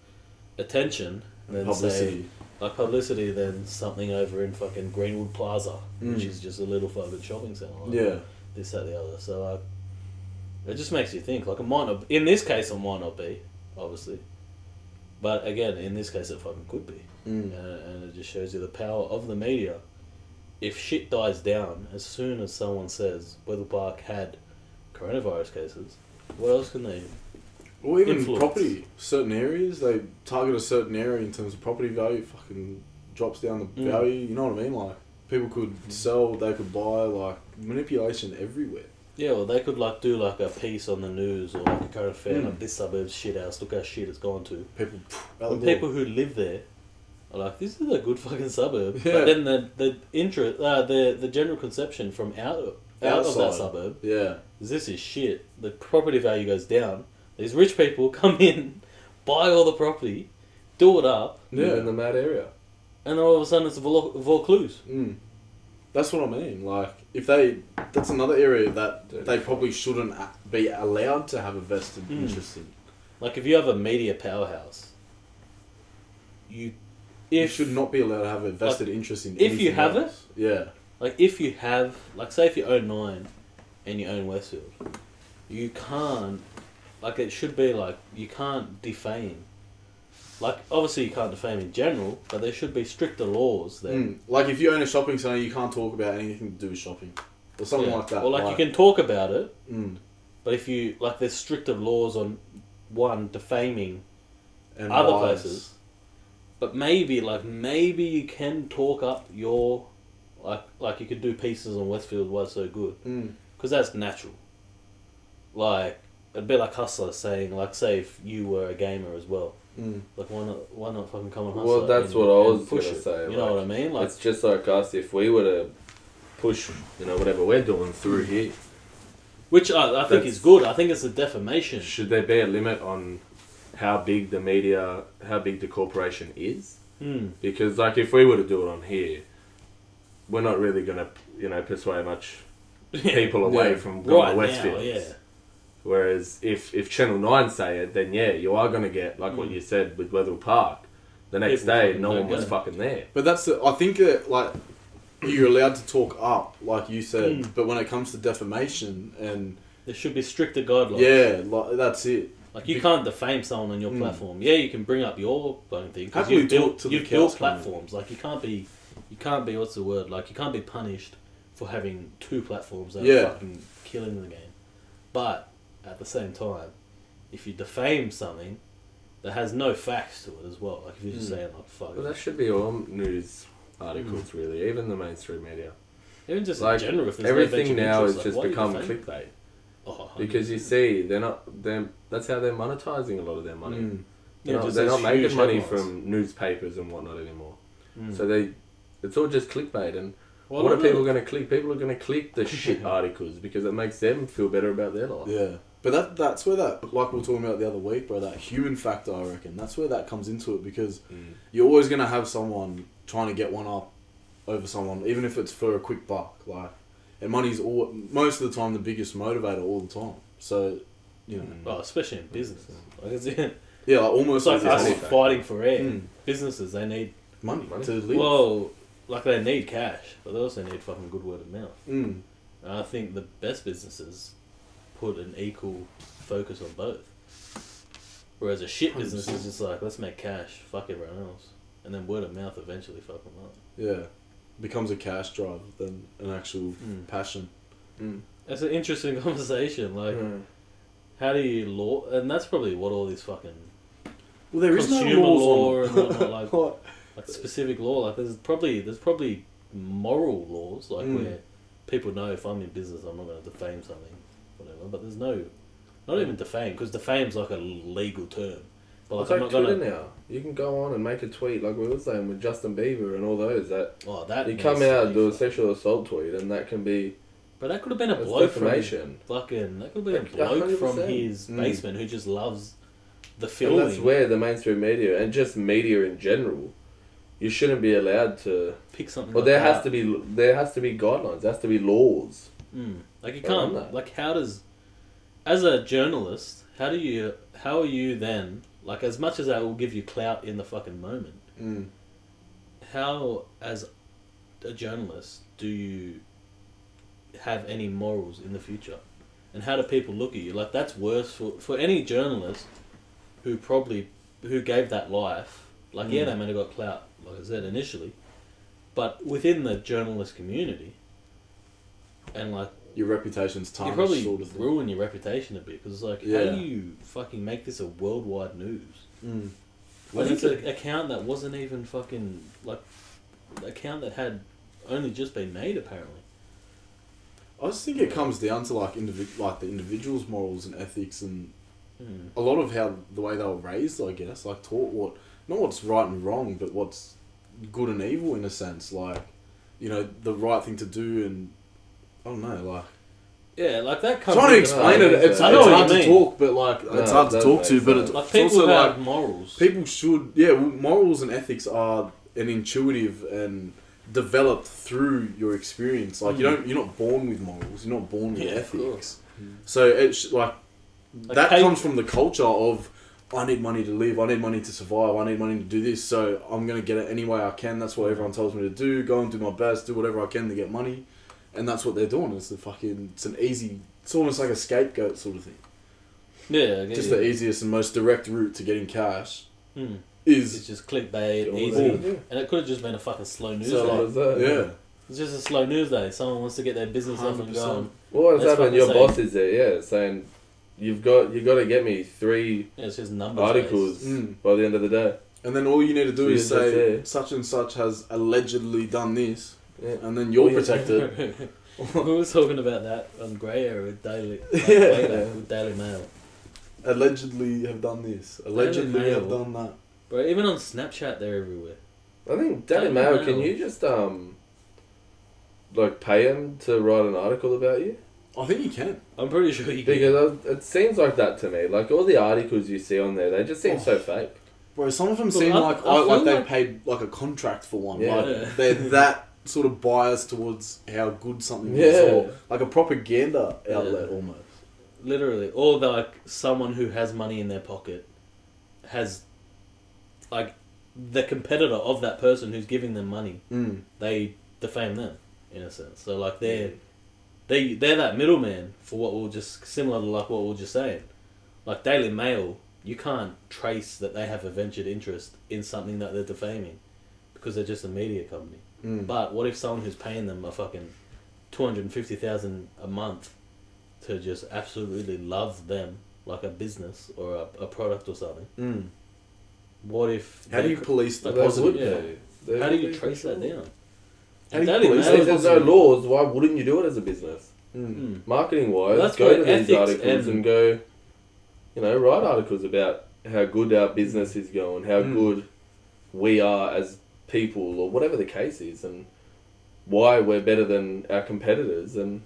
attention than publicity? Say, Like publicity than something over in fucking Greenwood Plaza, mm. which is just a little fucking shopping centre. Like, yeah. This, that, the other. So, like, it just makes you think. Like, it might not... In this case, it might not be, obviously. But, again, in this case, it fucking could be. Mm. And, and it just shows you the power of the media. If shit dies down, as soon as someone says Wetherill Park had coronavirus cases, what else can they... Or even influence. Property. Certain areas, they target a certain area in terms of property value, fucking drops down the mm. value, you know what I mean? Like, people could mm. sell, they could buy, like, manipulation everywhere. Yeah, well, they could, like, do, like, a piece on the news or, like, a current affair, mm. like, this suburb's shit house, look how shit it's gone to. People, pff, people who live there are like, this is a good fucking suburb. Yeah. But then the the, interest, uh, the the general conception from out, out of that suburb yeah. is this is shit. The property value goes down. These rich people come in, buy all the property, do it up. Yeah, in the mad area. and then all of a sudden it's Vaucluse. Mm. That's what I mean. Like, if they, that's another area that they probably shouldn't be allowed to have a vested mm. interest in. Like, if you have a media powerhouse, you, if, you should not be allowed to have a vested like, interest in. If you have else. It, yeah. Like, if you have, like, say if you own Nine, and you own Westfield, you can't. Like, it should be like you can't defame. Like, obviously you can't defame in general, but there should be stricter laws there. Mm. Like, if you own a shopping centre, you can't talk about anything to do with shopping. Or something yeah. like that. Or like, like, you can talk about it, mm. but if you, like, there's stricter laws on, one, defaming and other lies. Places. But maybe, like, maybe you can talk up your, like, like you could do pieces on Westfield was so good. Because mm. that's natural. Like, it'd be like Hustler saying, like, say if you were a gamer as well. Mm. Like, why not, why not fucking come and hustle? Well, that's and, what I was going to say. You like, know what I mean? Like, it's just like us, if we were to push, you know, whatever we're doing through here. Which I, I think is good. I think it's a defamation. Should there be a limit on how big the media, how big the corporation is? Mm. Because, like, if we were to do it on here, we're not really going to, you know, persuade much people away yeah. from going right to Westfield. Yeah. Whereas if, if Channel nine say it, then yeah, you are going to get, like mm. what you said with Wetherill Park, the next day no one was fucking there. But that's the, I think that, like, you're allowed to talk up, like you said, mm. but when it comes to defamation and... There should be stricter guidelines. Yeah, like, that's it. Like, you be- can't defame someone on your mm. platform. Yeah, you can bring up your own thing, because you've built, you built platforms. Like, you can't be, you can't be, what's the word, like, you can't be punished for having two platforms that yeah. are fucking killing the game. But... at the same time, if you defame something that has no facts to it as well, like if you're just mm. saying like fuck. Well, that should be all news articles, mm. really, even the mainstream media. Even just like, in general, if everything now has like, just become clickbait. Oh, because you see, they're not. They're, that's how they're monetizing a lot of their money. Mm. They're, yeah, not, they're not making money headlines. From newspapers and whatnot anymore. Mm. So they, it's all just clickbait and. Well, what are people going to click? People are going to click the shit articles because it makes them feel better about their life. Yeah. But that that's where that, like we were talking about the other week, bro, that human factor, I reckon, that's where that comes into it because mm. you're always going to have someone trying to get one up over someone, even if it's for a quick buck. Like, and money's all, most of the time the biggest motivator all the time. So, you know. Mm. Well, especially in business. Like it's, yeah, yeah, like almost it's like us fighting for air. Mm. Businesses, they need money, money to live. Well, like they need cash, but they also need fucking good word of mouth. Mm. And I think the best businesses put an equal focus on both. Whereas a shit business is just like, let's make cash, fuck everyone else. And then word of mouth eventually fuck them up. Yeah. Becomes a cash drive than an actual mm. passion. Mm. That's an interesting conversation. Like, mm. how do you law... And that's probably what all these fucking... Well, there is no law and whatnot. Like, what? Like specific law, like there's probably there's probably moral laws, like mm. where people know if I'm in business, I'm not going to defame something, whatever. But there's no, not even defame, because defame's like a legal term. But like, I'm like not Twitter gonna... now. You can go on and make a tweet, like we were saying with Justin Bieber and all those that. Oh, that you come out do a sexual assault tweet, and that can be. But that could have been a bloke from fucking. That could have been a bloke one hundred percent. From his basement mm. who just loves the filming. And that's where the mainstream media and just media in general. You shouldn't be allowed to pick something. Well, like there that. has to be there has to be guidelines. There has to be laws. Mm. Like you can't. That. Like how does, as a journalist, how do you? How are you then? Like as much as that will give you clout in the fucking moment. Mm. How as a journalist do you have any morals in the future, and how do people look at you? Like that's worse for for any journalist who probably who gave that life. Like mm. yeah, they might have got clout. Like I said initially, but within the journalist community, and like your reputation's tarnished, you probably sort of ruin thing. Your reputation a bit because it's like, yeah. how do you fucking make this a worldwide news? Mm. Well, I think it's an account that wasn't even fucking like account that had only just been made apparently. I just think it comes down to like individ like the individual's morals and ethics and mm. a lot of how the way they were raised, I guess, like taught what. Not what's right and wrong, but what's good and evil in a sense. Like, you know, the right thing to do and... I don't know, like... Yeah, like that comes... Trying to explain it, it's, it's hard to talk, but like... No, it's hard to talk to, but it's, like it's also like... People have morals. People should... Yeah, well, morals and ethics are... and intuitive and developed through your experience. Like, mm. you don't, you're not born with morals. You're not born with yeah, ethics. Mm. So it's like, like that hey, comes from the culture of, I need money to live. I need money to survive. I need money to do this. So I'm going to get it any way I can. That's what everyone tells me to do. Go and do my best. Do whatever I can to get money. And that's what they're doing. It's the fucking, it's an easy, it's almost like a scapegoat sort of thing. Yeah. I guess just yeah. the easiest and most direct route to getting cash mm. is. It's just clickbait, easy. Yeah. And it could have just been a fucking slow news so day. Like that, yeah. It's just a slow news day. Someone wants to get their business one hundred percent up and going. Well, what's happened? Your boss is there, yeah, saying, You've got you got to get me three yeah, it's just articles mm. by the end of the day. And then all you need to do is say, such and such has allegedly done this, yeah. and then you're protected. We were talking about that on Grey Area with Daily, like, yeah. way back with Daily Mail. Allegedly have done this. Allegedly Daily have Mail. done that. Bro, even on Snapchat, they're everywhere. I think Daily, Daily Mail, Mail, can you just, um, like, pay them to write an article about you? I think you can. I'm pretty sure you because can. Because it seems like that to me. Like, all the articles you see on there, they just seem oh. so fake. Bro, some of them so seem I, like I I, like they like... paid, like, a contract for one. Yeah. Like, yeah. they're that sort of biased towards how good something yeah. is. Or, like, a propaganda outlet, yeah. almost. Literally. Or, like, someone who has money in their pocket has, like, the competitor of that person who's giving them money. Mm. They defame them, in a sense. So, like, they're... They, they're that middleman for what we'll just... Similar to like what we were just saying. Like Daily Mail, you can't trace that they have a ventured interest in something that they're defaming because they're just a media company. Mm. But what if someone who's paying them a fucking two hundred fifty thousand dollars a month to just absolutely love them, like a business or a, a product or something? Mm. What if... How do you police the positive? Yeah. How do you trace that down? How do you police? If there's no laws, why wouldn't you do it as a business? Mm. Marketing wise, well, go to these articles and... and go, you know, write articles about how good our business is going, how mm. good we are as people, or whatever the case is, and why we're better than our competitors. And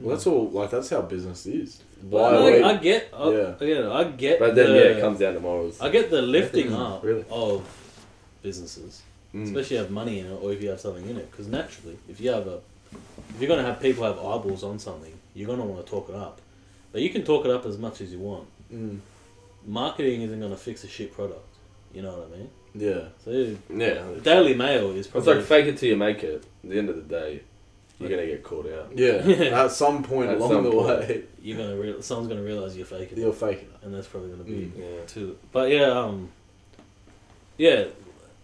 well, that's all. Like that's how business is. Why? Well, like, I get. I, yeah. yeah. I get. But then the, yeah, it comes down to morals. I get the lifting up really. of businesses. Mm. Especially if you have money in it or if you have something in it, because naturally if you have a if you're going to have people have eyeballs on something, you're going to want to talk it up, but you can talk it up as much as you want. mm. Marketing isn't going to fix a shit product, you know what I mean? Yeah. So yeah, Daily Mail is probably, it's like fake it till you make it. At the end of the day, you're going to get caught out. Yeah. At some point at along some the point, way you're going to real, someone's going to realise you're faking it. You're faking it, and that's probably going to be mm. yeah. too but yeah um yeah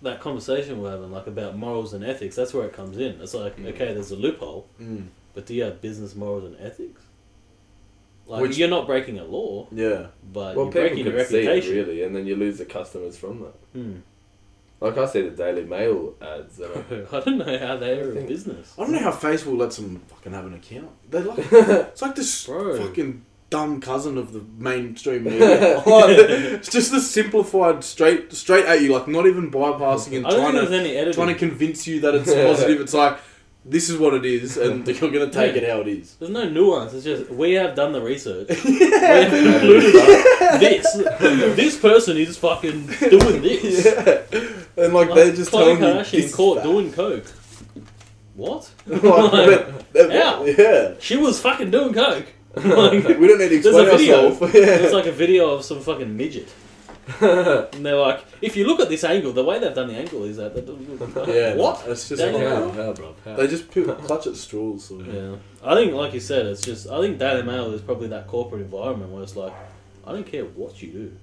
that conversation we're having, like about morals and ethics, that's where it comes in. It's like, mm. okay, there's a loophole, mm. but do you have business morals and ethics? Like, which, you're not breaking a law, yeah, but well, you're breaking your reputation, it, really, and then you lose the customers from that. Mm. Like I see the Daily Mail ads. I don't know how they're a business. I don't know how Facebook lets them fucking have an account. They like it's like this Bro. fucking dumb cousin of the mainstream media. Like, it's just the simplified, straight straight at you, like not even bypassing and I trying to any trying to convince you that it's positive. It's like, this is what it is, and you're going to take yeah. it how it is. There's no nuance. It's just, we have done the research. yeah. We have concluded yeah. this. This person is fucking doing this. Yeah. And like, like they're just telling you this caught doing coke. What? Like, like, but, yeah. She was fucking doing coke. Like, we don't need to explain ourselves. Yeah. There's like a video of some fucking midget. And they're like, if you look at this angle, the way they've done the angle is that... Like, yeah, what? It's just... Daily Mail. Mail, bro. They just clutch at straws. Sort of. Yeah. I think, like you said, it's just... I think Daily Mail is probably that corporate environment where it's like, I don't care what you do.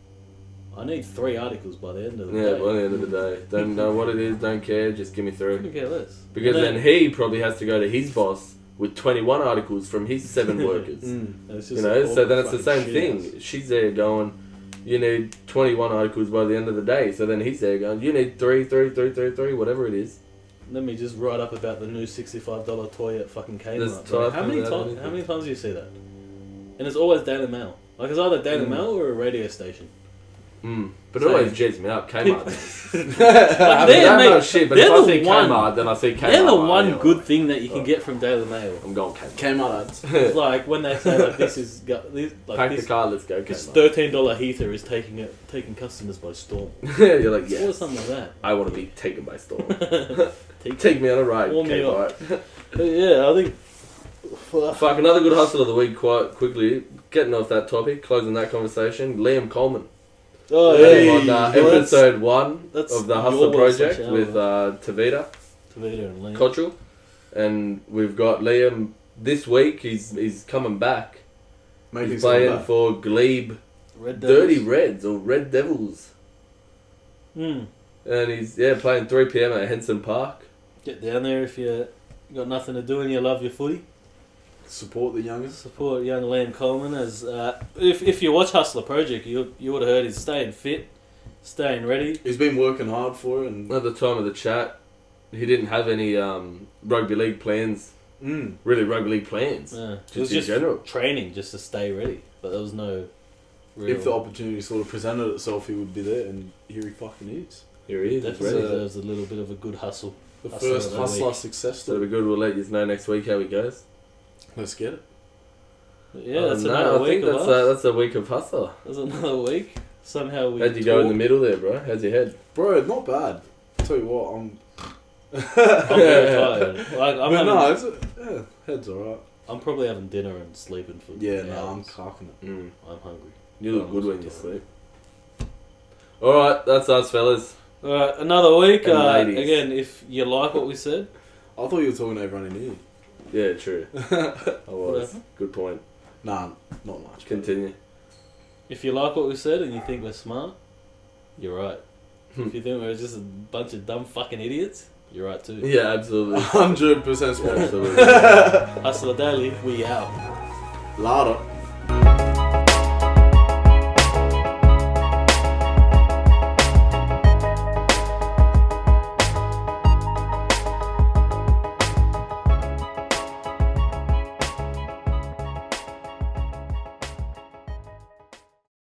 I need three articles by the end of the yeah, day. Yeah, by the end of the day. Don't know what it is, don't care, just give me three. I don't care less. Because then, then he probably has to go to his boss... with twenty-one articles from his seven workers. mm. You know, so then it's the same shit. thing. She's there going, you need twenty-one articles by the end of the day. So then he's there going, you need three, three, three, three, three, whatever it is. Let me just write up about the new sixty-five dollars toy at fucking Kmart. How many times? How many times do you see that? And it's always Daily Mail. Like, it's either Daily mm. Mail or a radio station. Mm. But so it always jets me up, Kmart. Like I mean, don't mate, know shit, but if I see one, Kmart, then I see Kmart. They're the one yeah, good like, thing that you can get from Daily Mail. I'm going Kmart. Kmart. Like, when they say, like, this is... This, like, pack this, the car, let's go Kmart. This thirteen dollars heater is taking it, taking customers by storm. You're like, yeah. Or something like that. I want to be taken by storm. take, take me on a ride, Kmart. Yeah, I think... Fuck, another good hustle of the week, quite quickly. Getting off that topic, closing that conversation. Liam Coleman. Oh, hey, on uh, well, episode one of the Hustler Project show, with uh, Tavita, Tavita and Liam Cottrell, and we've got Liam this week. He's he's coming back. Mate, he's playing back. for Glebe, Red Dirty Reds or Red Devils. Hmm. And he's yeah playing three p m at Henson Park. Get down there if you got nothing to do and you love your footy. Support the young Support young Liam Coleman. As uh, if if you watch Hustler Project, you you would have heard he's staying fit, staying ready. He's been working hard for it. And at the time of the chat, he didn't have any um, rugby league plans. Mm. Really, rugby league plans. Yeah. Just it was in just general training, just to stay ready. But there was no. Real... If the opportunity sort of presented itself, he would be there, and here he fucking is. Here he is. Definitely deserves a little bit of a good hustle. The hustle first hustler success story. That'll be good. We'll let you know next week how it goes. Let's get it. Yeah, that's um, another no, I week. I think that's a, that's a week of hustler. That's another week. Somehow we. How'd you talk? Go in the middle there, bro? How's your head, bro? Not bad. I'll tell you what, I'm. I'm very tired. Like, I'm but having... no, it's a... yeah, head's alright. I'm probably having dinner and sleeping for. Yeah, hours. no, I'm carking it. Mm. I'm hungry. You look I'm good when you sleep. All right, that's us, fellas. All right, another week. Uh, again, if you like what we said, I thought you were talking to everyone in here. Yeah, true. I was. Good point. Nah, not much. Continue. If you like what we said and you think we're smart, you're right. If you think we're just a bunch of dumb fucking idiots, you're right too. Yeah, absolutely. one hundred percent smart. Hustler Daily, we out. Louder.